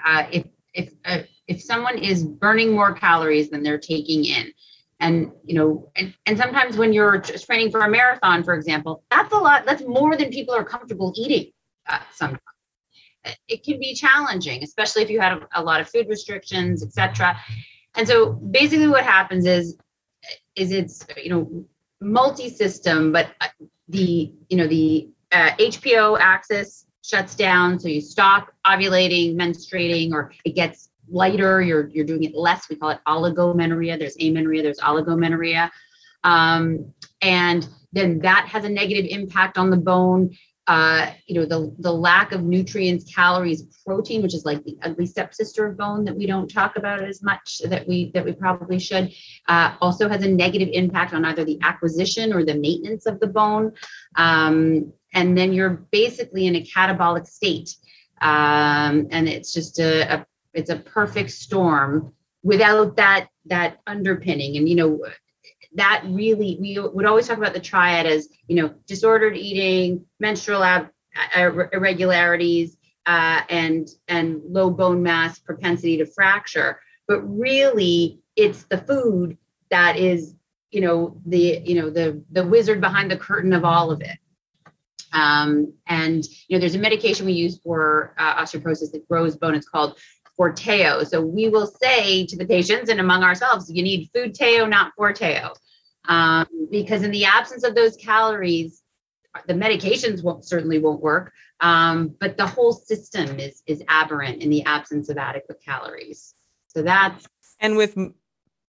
if someone is burning more calories than they're taking in, and, you know, and sometimes when you're training for a marathon, for example, that's a lot, that's more than people are comfortable eating. Sometimes it can be challenging, especially if you had a lot of food restrictions, etc. And so basically what happens is it's, you know, multi-system, but the HPO axis shuts down. So you stop ovulating, menstruating, or it gets lighter. You're doing it less. We call it oligomenorrhea. There's amenorrhea, there's oligomenorrhea. And then that has a negative impact on the bone. You know, the lack of nutrients, calories, protein, which is like the ugly stepsister of bone that we don't talk about as much that we probably should, also has a negative impact on either the acquisition or the maintenance of the bone. And then you're basically in a catabolic state. And it's just it's a perfect storm without that underpinning. And, you know, that really, we would always talk about the triad as, you know, disordered eating, menstrual irregularities, and low bone mass, propensity to fracture. But really it's the food that is, you know, the wizard behind the curtain of all of it. And, you know, there's a medication we use for osteoporosis that grows bone. It's called Forteo. So we will say to the patients and among ourselves, you need food Teo, not Forteo. Because in the absence of those calories, the medications certainly won't work. But the whole system is aberrant in the absence of adequate calories. So that's. And with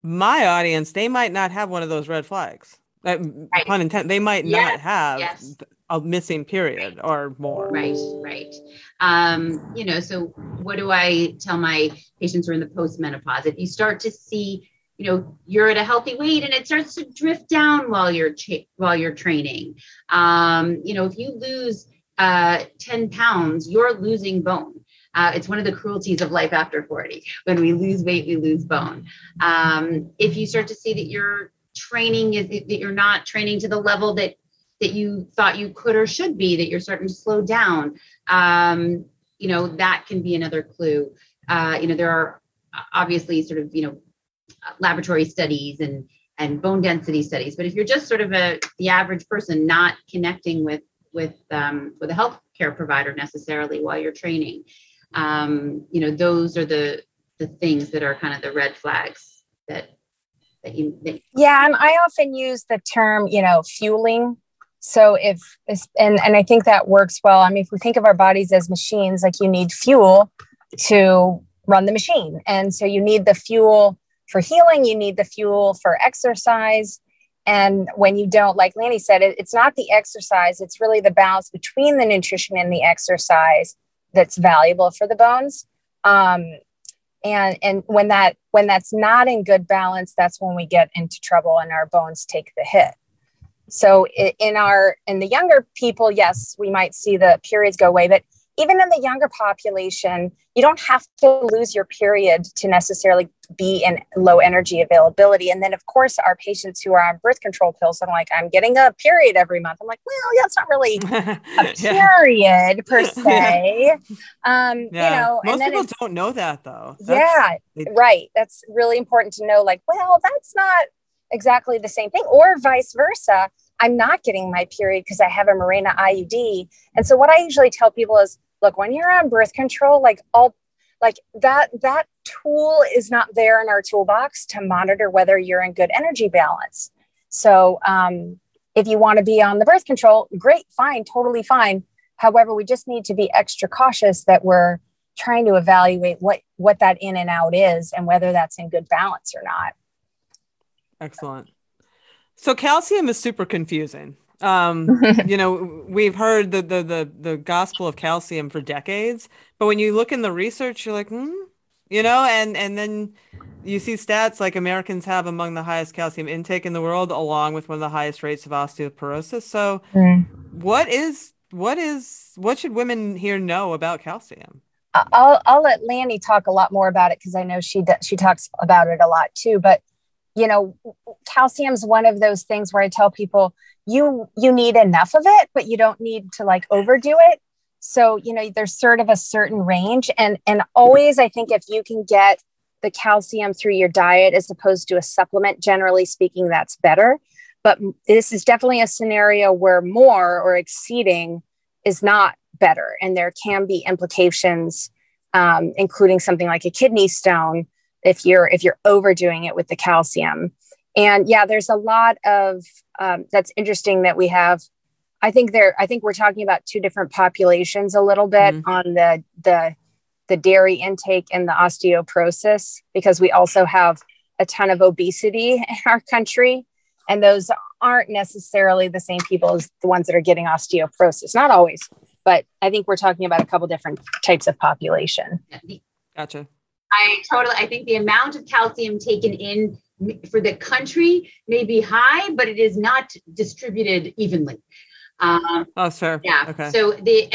my audience, they might not have one of those red flags. Right. Pun intended. They might not have. Yes. A missing period, right. Or more. Right. You know, so what do I tell my patients who are in the postmenopause? If you start to see, you know, you're at a healthy weight and it starts to drift down while you're training. You know, if you lose 10 pounds, you're losing bone. It's one of the cruelties of life after 40. When we lose weight, we lose bone. If you start to see that you're not training to the level that you thought you could or should be, that you're starting to slow down, you know, that can be another clue. You know, there are obviously sort of, you know, laboratory studies and bone density studies, but if you're just sort of the average person not connecting with a healthcare provider necessarily while you're training, you know, those are the things that are kind of the red flags that you. Yeah. And I often use the term, you know, fueling. So and I think that works well. I mean, if we think of our bodies as machines, like you need fuel to run the machine. And so you need the fuel for healing, you need the fuel for exercise. And when you don't, like Lanny said, it's not the exercise. It's really the balance between the nutrition and the exercise that's valuable for the bones. And when that's not in good balance, that's when we get into trouble and our bones take the hit. So in the younger people, yes, we might see the periods go away, but even in the younger population, you don't have to lose your period to necessarily be in low energy availability. And then, of course, our patients who are on birth control pills, I'm like, I'm getting a period every month. I'm like, well, yeah, it's not really a period per se. Most and then people don't know that, though. Right. That's really important to know. Like, well, that's not exactly the same thing, or vice versa. I'm not getting my period because I have a Mirena IUD. And so what I usually tell people is, look, when you're on birth control, that tool is not there in our toolbox to monitor whether you're in good energy balance. So if you want to be on the birth control, great, fine, totally fine. However, we just need to be extra cautious that we're trying to evaluate what that in and out is and whether that's in good balance or not. Excellent. So calcium is super confusing. We've heard the gospel of calcium for decades, but when you look in the research, you're like, and then you see stats like Americans have among the highest calcium intake in the world, along with one of the highest rates of osteoporosis. So what should women here know about calcium? I'll let Lanny talk a lot more about it, because I know she talks about it a lot too, but calcium is one of those things where I tell people you need enough of it, but you don't need to overdo it. So, there's sort of a certain range, and always, I think if you can get the calcium through your diet, as opposed to a supplement, generally speaking, that's better. But this is definitely a scenario where more or exceeding is not better. And there can be implications, including something like a kidney stone, if you're overdoing it with the calcium. And there's a lot of, that's interesting that we have, I think we're talking about two different populations a little bit on the dairy intake and the osteoporosis, because we also have a ton of obesity in our country. And those aren't necessarily the same people as the ones that are getting osteoporosis. Not always, but I think we're talking about a couple different types of population. Gotcha. I think the amount of calcium taken in for the country may be high, but it is not distributed evenly. Sure. Yeah. Okay. So they've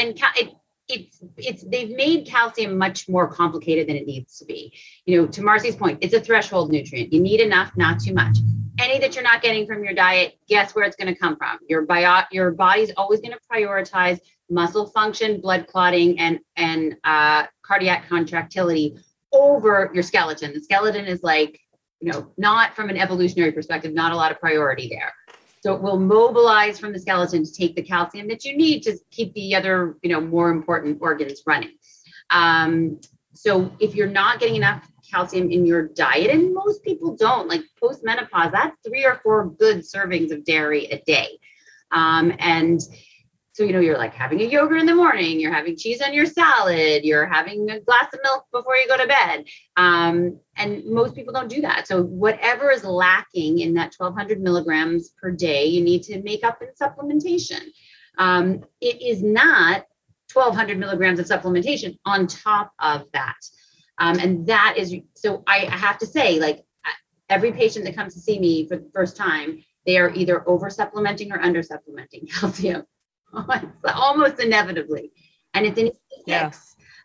made calcium much more complicated than it needs to be. To Marci's point, it's a threshold nutrient. You need enough, not too much. Any that you're not getting from your diet, guess where it's going to come from? Your body's always going to prioritize muscle function, blood clotting, and cardiac contractility over your skeleton. The skeleton is not, from an evolutionary perspective, not a lot of priority there. So it will mobilize from the skeleton to take the calcium that you need to keep the other, more important organs running. So if you're not getting enough calcium in your diet, and most people don't, post-menopause, that's 3 or 4 good servings of dairy a day. So, you're having a yogurt in the morning, you're having cheese on your salad, you're having a glass of milk before you go to bed. And most people don't do that. So whatever is lacking in that 1200 milligrams per day, you need to make up in supplementation. It is not 1200 milligrams of supplementation on top of that. And that is, so I have to say, every patient that comes to see me for the first time, they are either over supplementing or under supplementing calcium. Almost inevitably, and it's an E6. Yeah.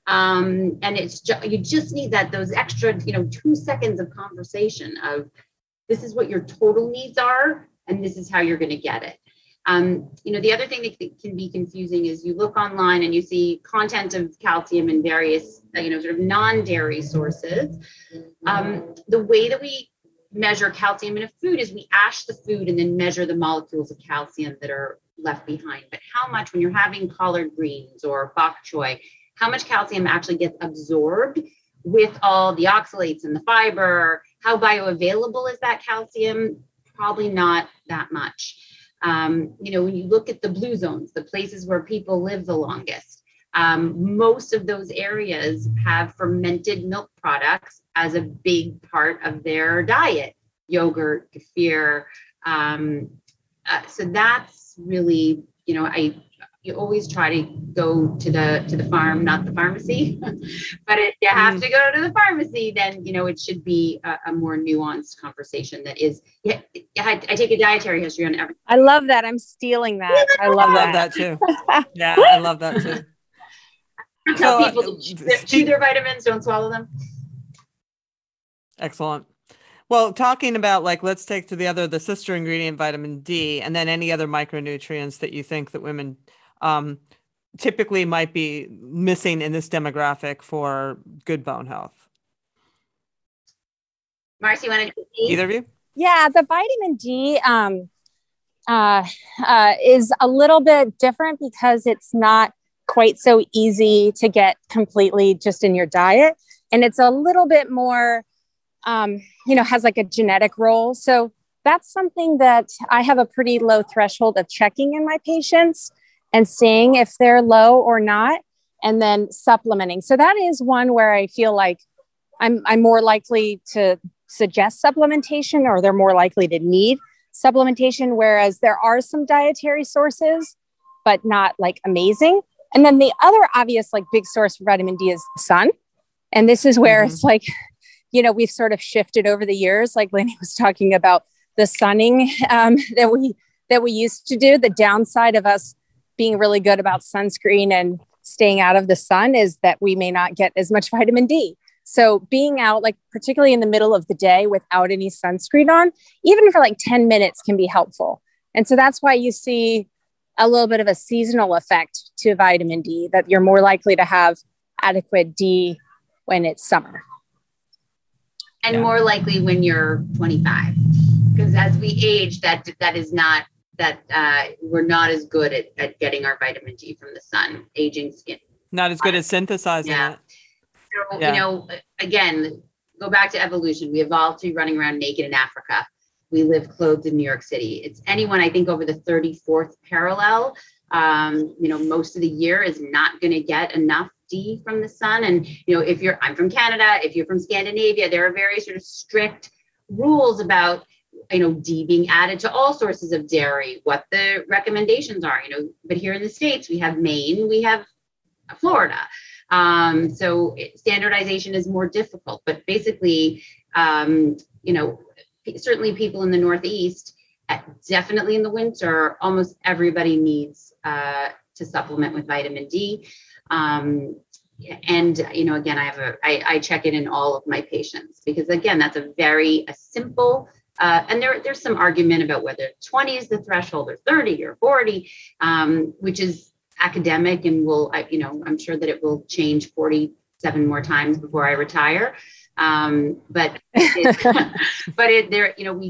And it's you just need those extra 2 seconds of conversation of, this is what your total needs are and this is how you're going to get it. The other thing that can be confusing is you look online and you see content of calcium in various sort of non-dairy sources. The way that we measure calcium in a food is we ash the food and then measure the molecules of calcium that are left behind. But how much, when you're having collard greens or bok choy, how much calcium actually gets absorbed with all the oxalates and the fiber? How bioavailable is that calcium? Probably not that much. When you look at the blue zones, the places where people live the longest, most of those areas have fermented milk products as a big part of their diet, yogurt, kefir, So that's really, you know, you always try to go to the farm, not the pharmacy, but if you have to go to the pharmacy, then, you know, it should be a more nuanced conversation that is, yeah, I take a dietary history on everything. I love that. I'm stealing that. Yeah, I love that too. Yeah. I love that too. I tell people to chew their vitamins, don't swallow them. Excellent. Well, talking about, like, let's take to the sister ingredient, vitamin D, and then any other micronutrients that you think that women typically might be missing in this demographic for good bone health. Marci, you want to either of you? Yeah, the vitamin D is a little bit different because it's not quite so easy to get completely just in your diet. And it's a little bit more, you know, has like a genetic role. So that's something that I have a pretty low threshold of checking in my patients and seeing if they're low or not, and then supplementing. So that is one where I feel like I'm more likely to suggest supplementation, or they're more likely to need supplementation, whereas there are some dietary sources, but not like amazing. And then the other obvious, like, big source of vitamin D is the sun. And this is where it's like, you know, we've sort of shifted over the years. Like Lenny was talking about the sunning that we used to do. The downside of us being really good about sunscreen and staying out of the sun is that we may not get as much vitamin D. So being out, like, particularly in the middle of the day without any sunscreen on, even for like 10 minutes, can be helpful. And so that's why you see a little bit of a seasonal effect to vitamin D, that you're more likely to have adequate D when it's summer. And more likely when you're 25, because as we age, we're not as good at getting our vitamin D from the sun, aging skin. Not as good at synthesizing it. So, you know, again, go back to evolution. We evolved to be running around naked in Africa. We live clothed in New York City. It's anyone, I think, over the 34th parallel, you know, most of the year is not going to get enough D from the sun. And, you know, I'm from Canada, if you're from Scandinavia, there are very sort of strict rules about, you know, D being added to all sources of dairy, what the recommendations are, you know, but here in the States, we have Maine, we have Florida. So standardization is more difficult, but basically, you know, certainly people in the Northeast, definitely in the winter, almost everybody needs to supplement with vitamin D. And, you know, again, I check it in all of my patients, because again, that's a simple, and there's some argument about whether 20 is the threshold or 30 or 40, which is academic, and I'm sure that it will change 47 more times before I retire. We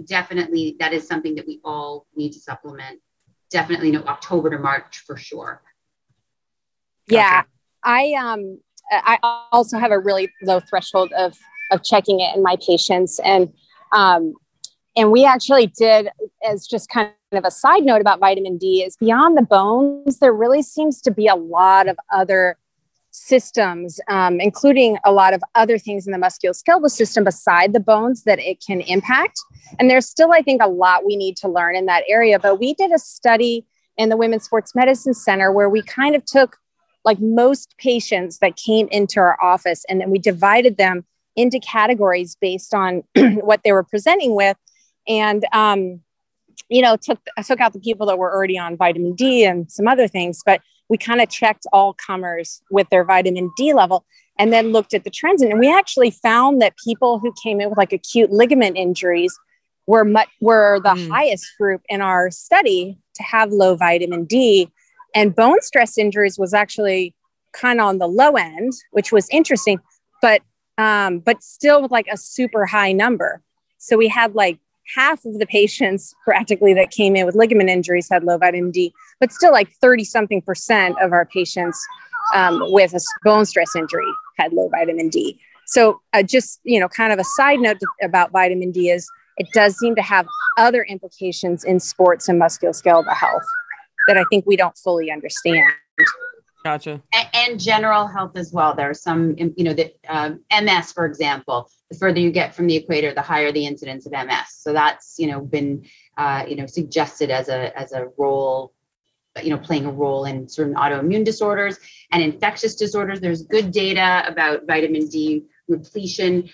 definitely, that is something that we all need to supplement. Definitely, you know, October to March for sure. Yeah. Okay. I also have a really low threshold of checking it in my patients. And we actually did, as just kind of a side note about vitamin D, is beyond the bones, there really seems to be a lot of other systems, including a lot of other things in the musculoskeletal system beside the bones that it can impact. And there's still, I think, a lot we need to learn in that area. But we did a study in the Women's Sports Medicine Center where we kind of took, like, most patients that came into our office, and then we divided them into categories based on what they were presenting with. And, you know, took out the people that were already on vitamin D and some other things, but we kind of checked all comers with their vitamin D level and then looked at the trends. And we actually found that people who came in with like acute ligament injuries were the highest group in our study to have low vitamin D, and bone stress injuries was actually kind of on the low end, which was interesting, but still with like a super high number. So we had like half of the patients practically that came in with ligament injuries had low vitamin D, but still like 30-something% of our patients with a bone stress injury had low vitamin D. So just, you know, kind of a side note about vitamin D is it does seem to have other implications in sports and musculoskeletal health that I think we don't fully understand. Gotcha. And general health as well. There are some, you know, the MS, for example, the further you get from the equator, the higher the incidence of MS. So that's, you know, been, you know, suggested as a role, you know, playing a role in certain autoimmune disorders and infectious disorders. There's good data about vitamin D repletion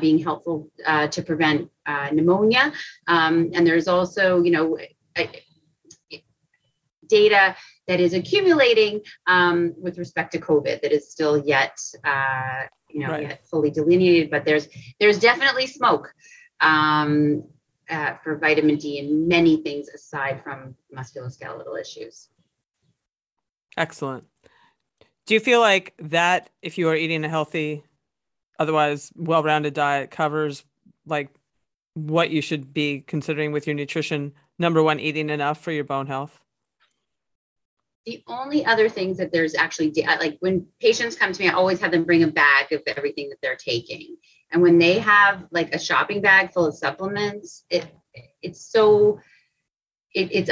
being helpful to prevent pneumonia. And there's also, you know, data that is accumulating with respect to COVID that is still yet, you know, right. yet fully delineated, but there's definitely smoke for vitamin D in many things aside from musculoskeletal issues. Excellent. Do you feel like that if you are eating a healthy, otherwise well-rounded diet covers like what you should be considering with your nutrition? Number one, eating enough for your bone health. The only other things that there's actually, like when patients come to me, I always have them bring a bag of everything that they're taking. And when they have like a shopping bag full of supplements, it's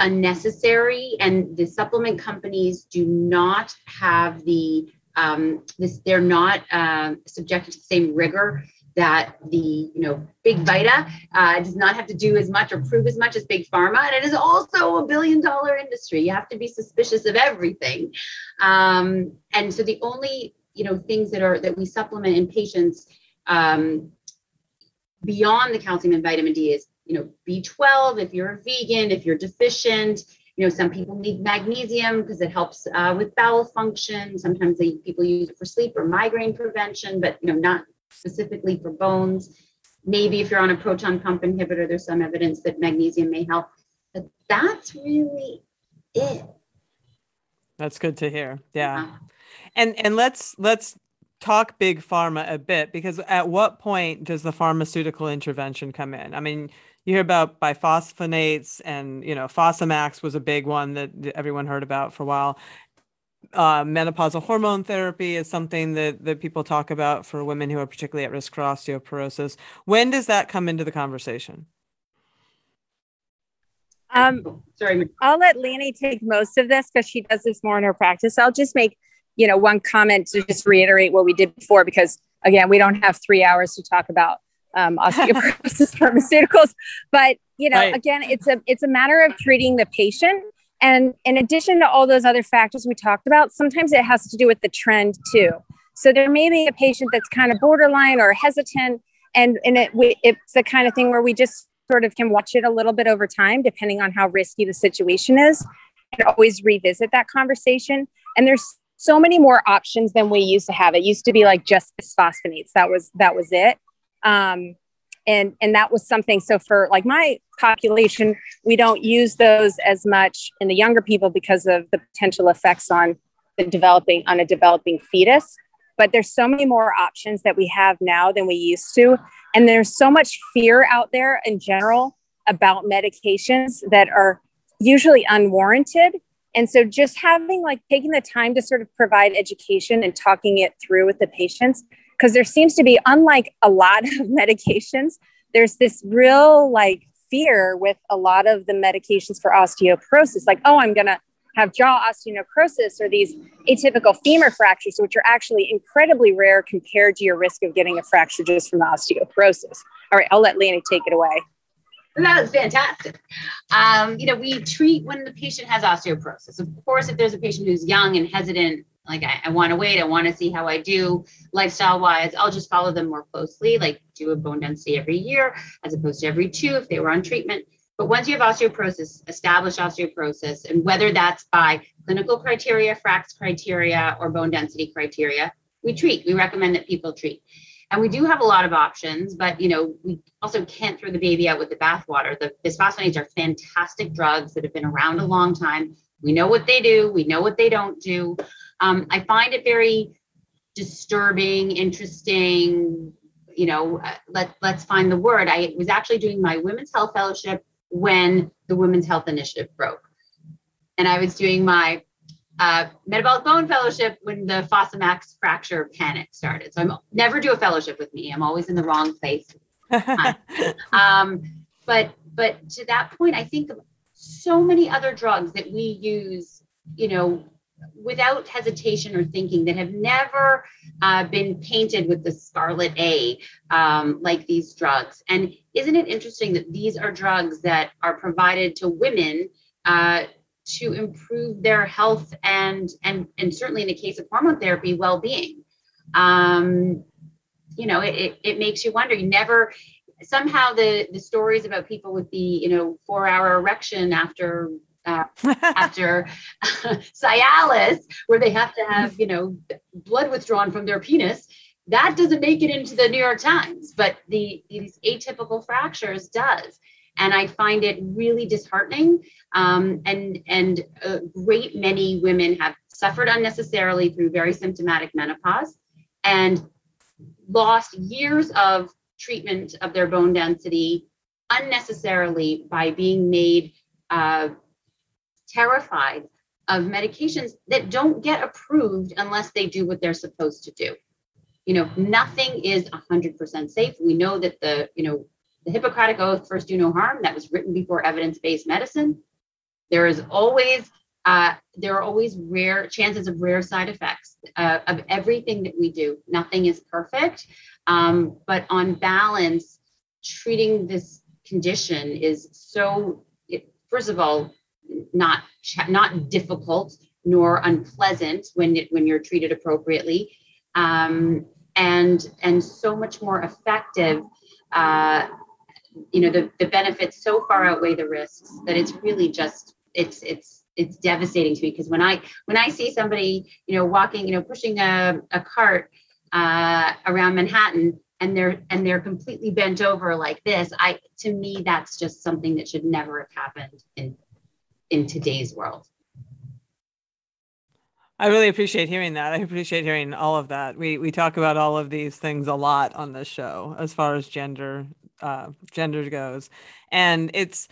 unnecessary. And the supplement companies do not have they're not subjected to the same rigor that the, you know, big Vita does not have to do as much or prove as much as big pharma. And it is also $1 billion industry. You have to be suspicious of everything. And so the only, you know, things that we supplement in patients beyond the calcium and vitamin D is, you know, B12, if you're a vegan, if you're deficient. You know, some people need magnesium because it helps with bowel function. Sometimes people use it for sleep or migraine prevention, but, you know, not specifically for bones. Maybe if you're on a proton pump inhibitor, there's some evidence that magnesium may help, but that's really it. That's good to hear. Yeah. Uh-huh. And let's talk big pharma a bit, because at what point does the pharmaceutical intervention come in? I mean, you hear about biphosphonates and, you know, Fosamax was a big one that everyone heard about for a while. Menopausal hormone therapy is something that people talk about for women who are particularly at risk for osteoporosis. When does that come into the conversation? Sorry, I'll let Lanny take most of this because she does this more in her practice. I'll just make, you know, one comment to just reiterate what we did before, because again, we don't have 3 hours to talk about osteoporosis pharmaceuticals, but you know, right. Again, it's a matter of treating the patient. And in addition to all those other factors we talked about, sometimes it has to do with the trend too. So there may be a patient that's kind of borderline or hesitant. And it's the kind of thing where we just sort of can watch it a little bit over time, depending on how risky the situation is, and always revisit that conversation. And there's so many more options than we used to have. It used to be like just bisphosphonates. That was it. And that was something. So for like my population, we don't use those as much in the younger people because of the potential effects on a developing fetus. But there's so many more options that we have now than we used to. And there's so much fear out there in general about medications that are usually unwarranted. And so just having like taking the time to sort of provide education and talking it through with the patients, because there seems to be, unlike a lot of medications, there's this real like fear with a lot of the medications for osteoporosis, like, oh, I'm going to have jaw osteonecrosis or these atypical femur fractures, which are actually incredibly rare compared to your risk of getting a fracture just from the osteoporosis. All right, I'll let Lanny take it away. That was fantastic. You know, we treat when the patient has osteoporosis. Of course, if there's a patient who's young and hesitant, like I want to wait, I want to see how I do lifestyle wise, I'll just follow them more closely, like do a bone density every year as opposed to every 2 if they were on treatment. But once you have osteoporosis, established osteoporosis, and whether that's by clinical criteria, FRAX criteria, or bone density criteria, we recommend that people treat. And we do have a lot of options, but, you know, we also can't throw the baby out with the bathwater. The bisphosphonates are fantastic drugs that have been around a long time. We know what they do. We know what they don't do. I find it very disturbing, interesting, you know, let's find the word. I was actually doing my Women's Health Fellowship when the Women's Health Initiative broke. And I was doing my metabolic bone fellowship when the Fosamax fracture panic started. So never do a fellowship with me. I'm always in the wrong place. But to that point, I think of so many other drugs that we use, you know, without hesitation or thinking, that have never been painted with the scarlet A, like these drugs. And isn't it interesting that these are drugs that are provided to women to improve their health and certainly in the case of hormone therapy, well-being? You know, it makes you wonder. You never, somehow the stories about people with the, you know, 4-hour erection after Cialis, where they have to have, you know, blood withdrawn from their penis, that doesn't make it into the New York Times, but these atypical fractures does. And I find it really disheartening. And a great many women have suffered unnecessarily through very symptomatic menopause and lost years of treatment of their bone density unnecessarily by being made terrified of medications that don't get approved unless they do what they're supposed to do. You know, nothing is 100% safe. We know that the Hippocratic Oath, first do no harm, that was written before evidence-based medicine. There are always rare chances of rare side effects of everything that we do. Nothing is perfect, but on balance, treating this condition is so, first of all, not difficult nor unpleasant when you're treated appropriately, and so much more effective. You know, the benefits so far outweigh the risks that it's really just it's devastating to me, because when I see somebody, you know, walking, you know, pushing a cart around Manhattan, and they're completely bent over like this, to me that's just something that should never have happened in today's world. I really appreciate hearing that. I appreciate hearing all of that. We talk about all of these things a lot on this show, as far as gender goes. And it's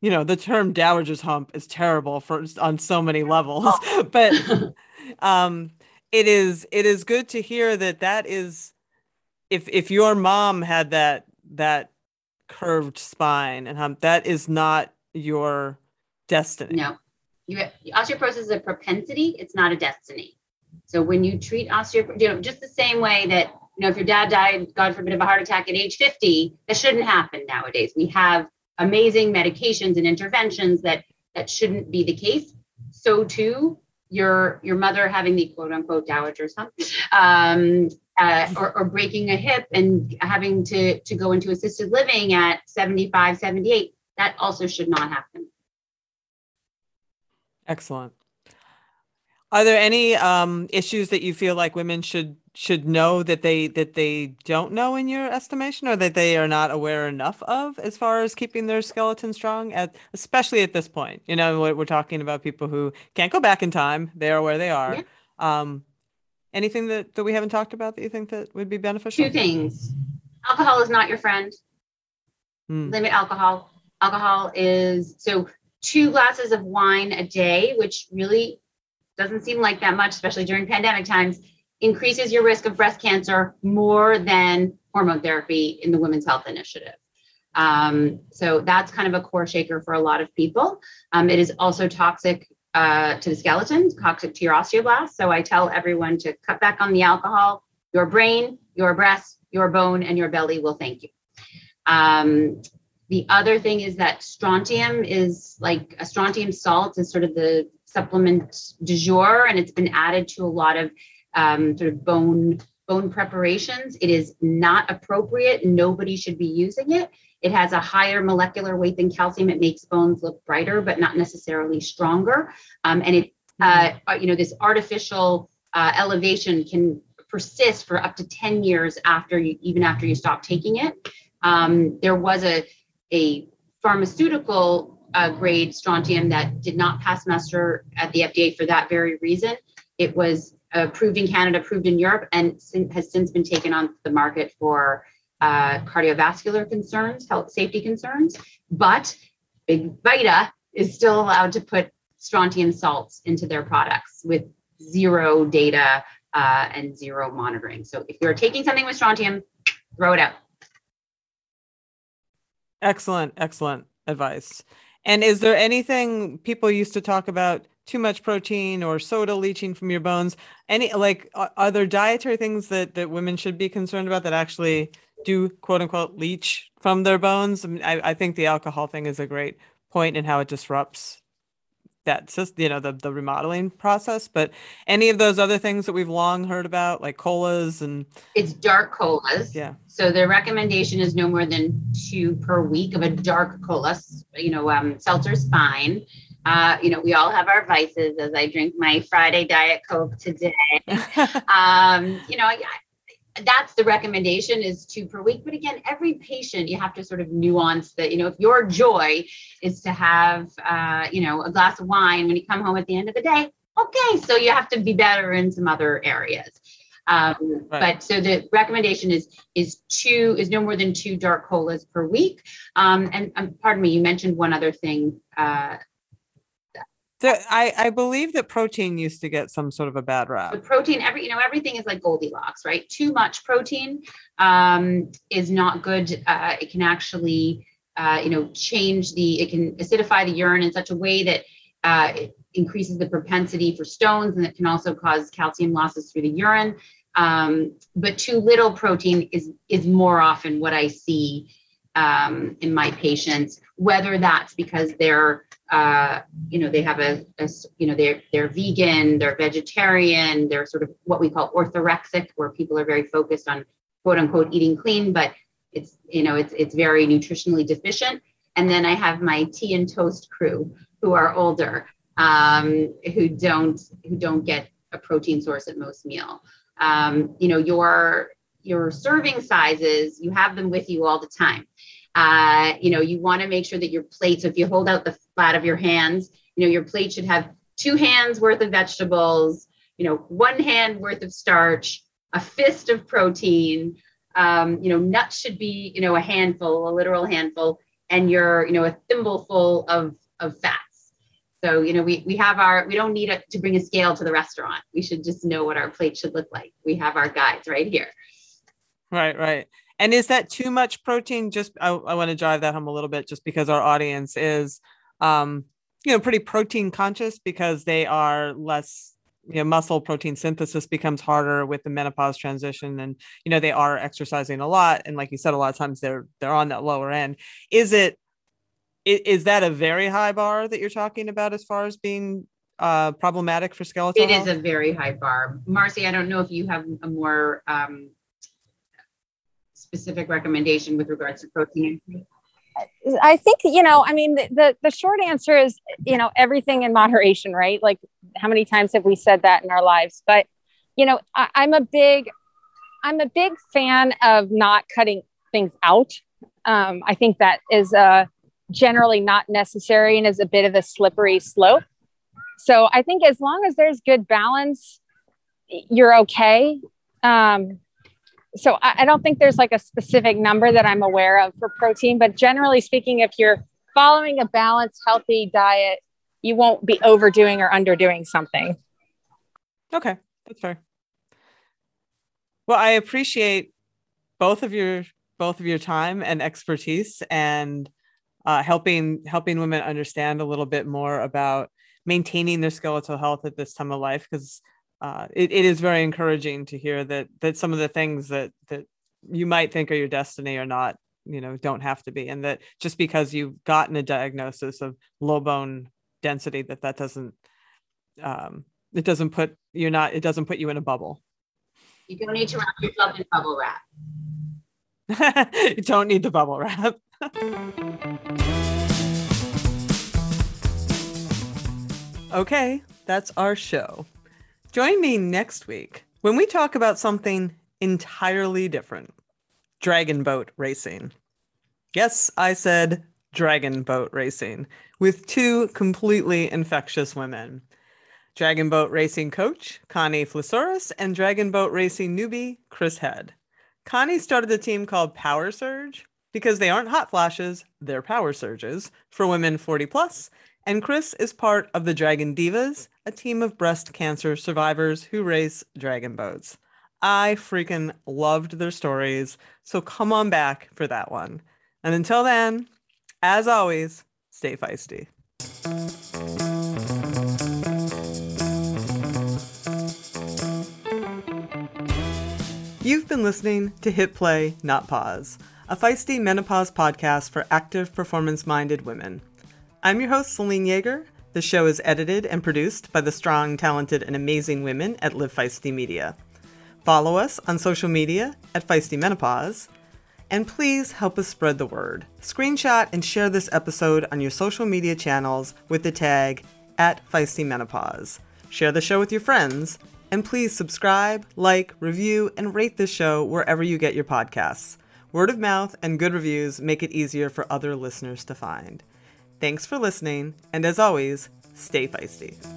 the term dowager's hump is terrible on so many levels, but it is good to hear that is, if your mom had that curved spine and hump, that is not your destiny. No. Osteoporosis is a propensity. It's not a destiny. So when you treat osteoporosis, you know, just the same way that, you know, if your dad died, God forbid, of a heart attack at age 50, that shouldn't happen nowadays. We have amazing medications and interventions that shouldn't be the case. So too, your mother having the quote unquote dowager's hump, or breaking a hip and having to go into assisted living at 75, 78, that also should not happen. Excellent. Are there any issues that you feel like women should know that they don't know, in your estimation, or that they are not aware enough of, as far as keeping their skeleton strong, especially at this point? You know, we're talking about people who can't go back in time. They are where they are. Yeah. Anything that we haven't talked about that you think that would be beneficial? Two things. Alcohol is not your friend. Limit alcohol. Alcohol is... so 2 glasses of wine a day, which really doesn't seem like that much, especially during pandemic times, increases your risk of breast cancer more than hormone therapy in the Women's Health Initiative. So that's kind of a core shaker for a lot of people. It is also toxic to the skeleton, toxic to your osteoblasts. So I tell everyone to cut back on the alcohol. Your brain, your breast, your bone, and your belly will thank you. The other thing is that strontium is like a strontium salt is sort of the supplement du jour, and it's been added to a lot of sort of bone preparations. It is not appropriate. Nobody should be using it. It has a higher molecular weight than calcium. It makes bones look brighter, but not necessarily stronger. And it, you know, this artificial elevation can persist for up to 10 years after you stop taking it. There was a pharmaceutical grade strontium that did not pass muster at the FDA for that very reason. It was approved in Canada, approved in Europe, and has since been taken on the market for cardiovascular concerns, health safety concerns. But Big Vita is still allowed to put strontium salts into their products with zero data and zero monitoring. So if you're taking something with strontium, throw it out. Excellent advice. And is there anything people used to talk about, too much protein or soda leaching from your bones? Any, like, are there dietary things that women should be concerned about that actually do, quote unquote, leach from their bones? I mean, I think the alcohol thing is a great point in how it disrupts that, you know, the remodeling process. But any of those other things that we've long heard about, like colas and... It's dark colas. Yeah. So the recommendation is no more than 2 per week of a dark cola. You know, seltzer's fine. You know, we all have our vices, as I drink my Friday Diet Coke today. You know, that's the recommendation, is 2 per week. But again, every patient, you have to sort of nuance that, you know, if your joy is to have, you know, a glass of wine when you come home at the end of the day, okay, so you have to be better in some other areas. Right. But so the recommendation is no more than 2 dark colas per week. And pardon me, you mentioned one other thing, so I believe that protein used to get some sort of a bad rap. The protein, everything is like Goldilocks, right? Too much protein is not good. It can actually, it can acidify the urine in such a way that it increases the propensity for stones, and it can also cause calcium losses through the urine. But too little protein is more often what I see in my patients, whether that's because they're they have they're vegan, they're vegetarian, they're sort of what we call orthorexic, where people are very focused on quote unquote eating clean, but it's, you know, it's very nutritionally deficient. And then I have my tea and toast crew who are older, who don't get a protein source at most meal. Your serving sizes, you have them with you all the time. You want to make sure that your plate, so if you hold out the flat of your hands, you know, your plate should have 2 hands worth of vegetables, you know, 1 hand worth of starch, a fist of protein, nuts should be, a handful, a literal handful, and your, a thimbleful of fats. So, we don't need to bring a scale to the restaurant. We should just know what our plate should look like. We have our guides right here. Right. And is that too much protein? Just, I want to drive that home a little bit, just because our audience is, pretty protein conscious, because they are less, muscle protein synthesis becomes harder with the menopause transition. And, they are exercising a lot. And like you said, a lot of times they're on that lower end. Is that a very high bar that you're talking about as far as being problematic for skeletal health? It is a very high bar. Marci, I don't know if you have a more, specific recommendation with regards to protein? I think, the short answer is, everything in moderation, right? Like, how many times have we said that in our lives? But, I'm a big fan of not cutting things out. I think that is generally not necessary and is a bit of a slippery slope. So I think as long as there's good balance, you're okay. So I don't think there's like a specific number that I'm aware of for protein, but generally speaking, if you're following a balanced, healthy diet, you won't be overdoing or underdoing something. Okay. That's fair. Well, I appreciate both of your time and expertise, and helping women understand a little bit more about maintaining their skeletal health at this time of life. Because it is very encouraging to hear that some of the things that you might think are your destiny are not, don't have to be. And that just because you've gotten a diagnosis of low bone density, that doesn't, it doesn't put you in a bubble. You don't need to wrap yourself in bubble wrap. You don't need the bubble wrap. Okay. That's our show. Join me next week when we talk about something entirely different: dragon boat racing. Yes, I said dragon boat racing, with 2 completely infectious women. Dragon boat racing coach Connie Flisaurus and dragon boat racing newbie Chris Head. Connie started a team called Power Surge because they aren't hot flashes, they're power surges for women 40 plus. And Chris is part of the Dragon Divas, a team of breast cancer survivors who race dragon boats. I freaking loved their stories, so come on back for that one. And until then, as always, Stay feisty. You've been listening to Hit Play, Not Pause, a feisty menopause podcast for active, performance-minded women. I'm your host, Celine Yeager. The show is edited and produced by the strong, talented, and amazing women at Live Feisty Media. Follow us on social media at Feisty Menopause, and please help us spread the word. Screenshot and share this episode on your social media channels with the tag @FeistyMenopause. Share the show with your friends, and please subscribe, like, review, and rate this show wherever you get your podcasts. Word of mouth and good reviews make it easier for other listeners to find. Thanks for listening, and as always, stay feisty.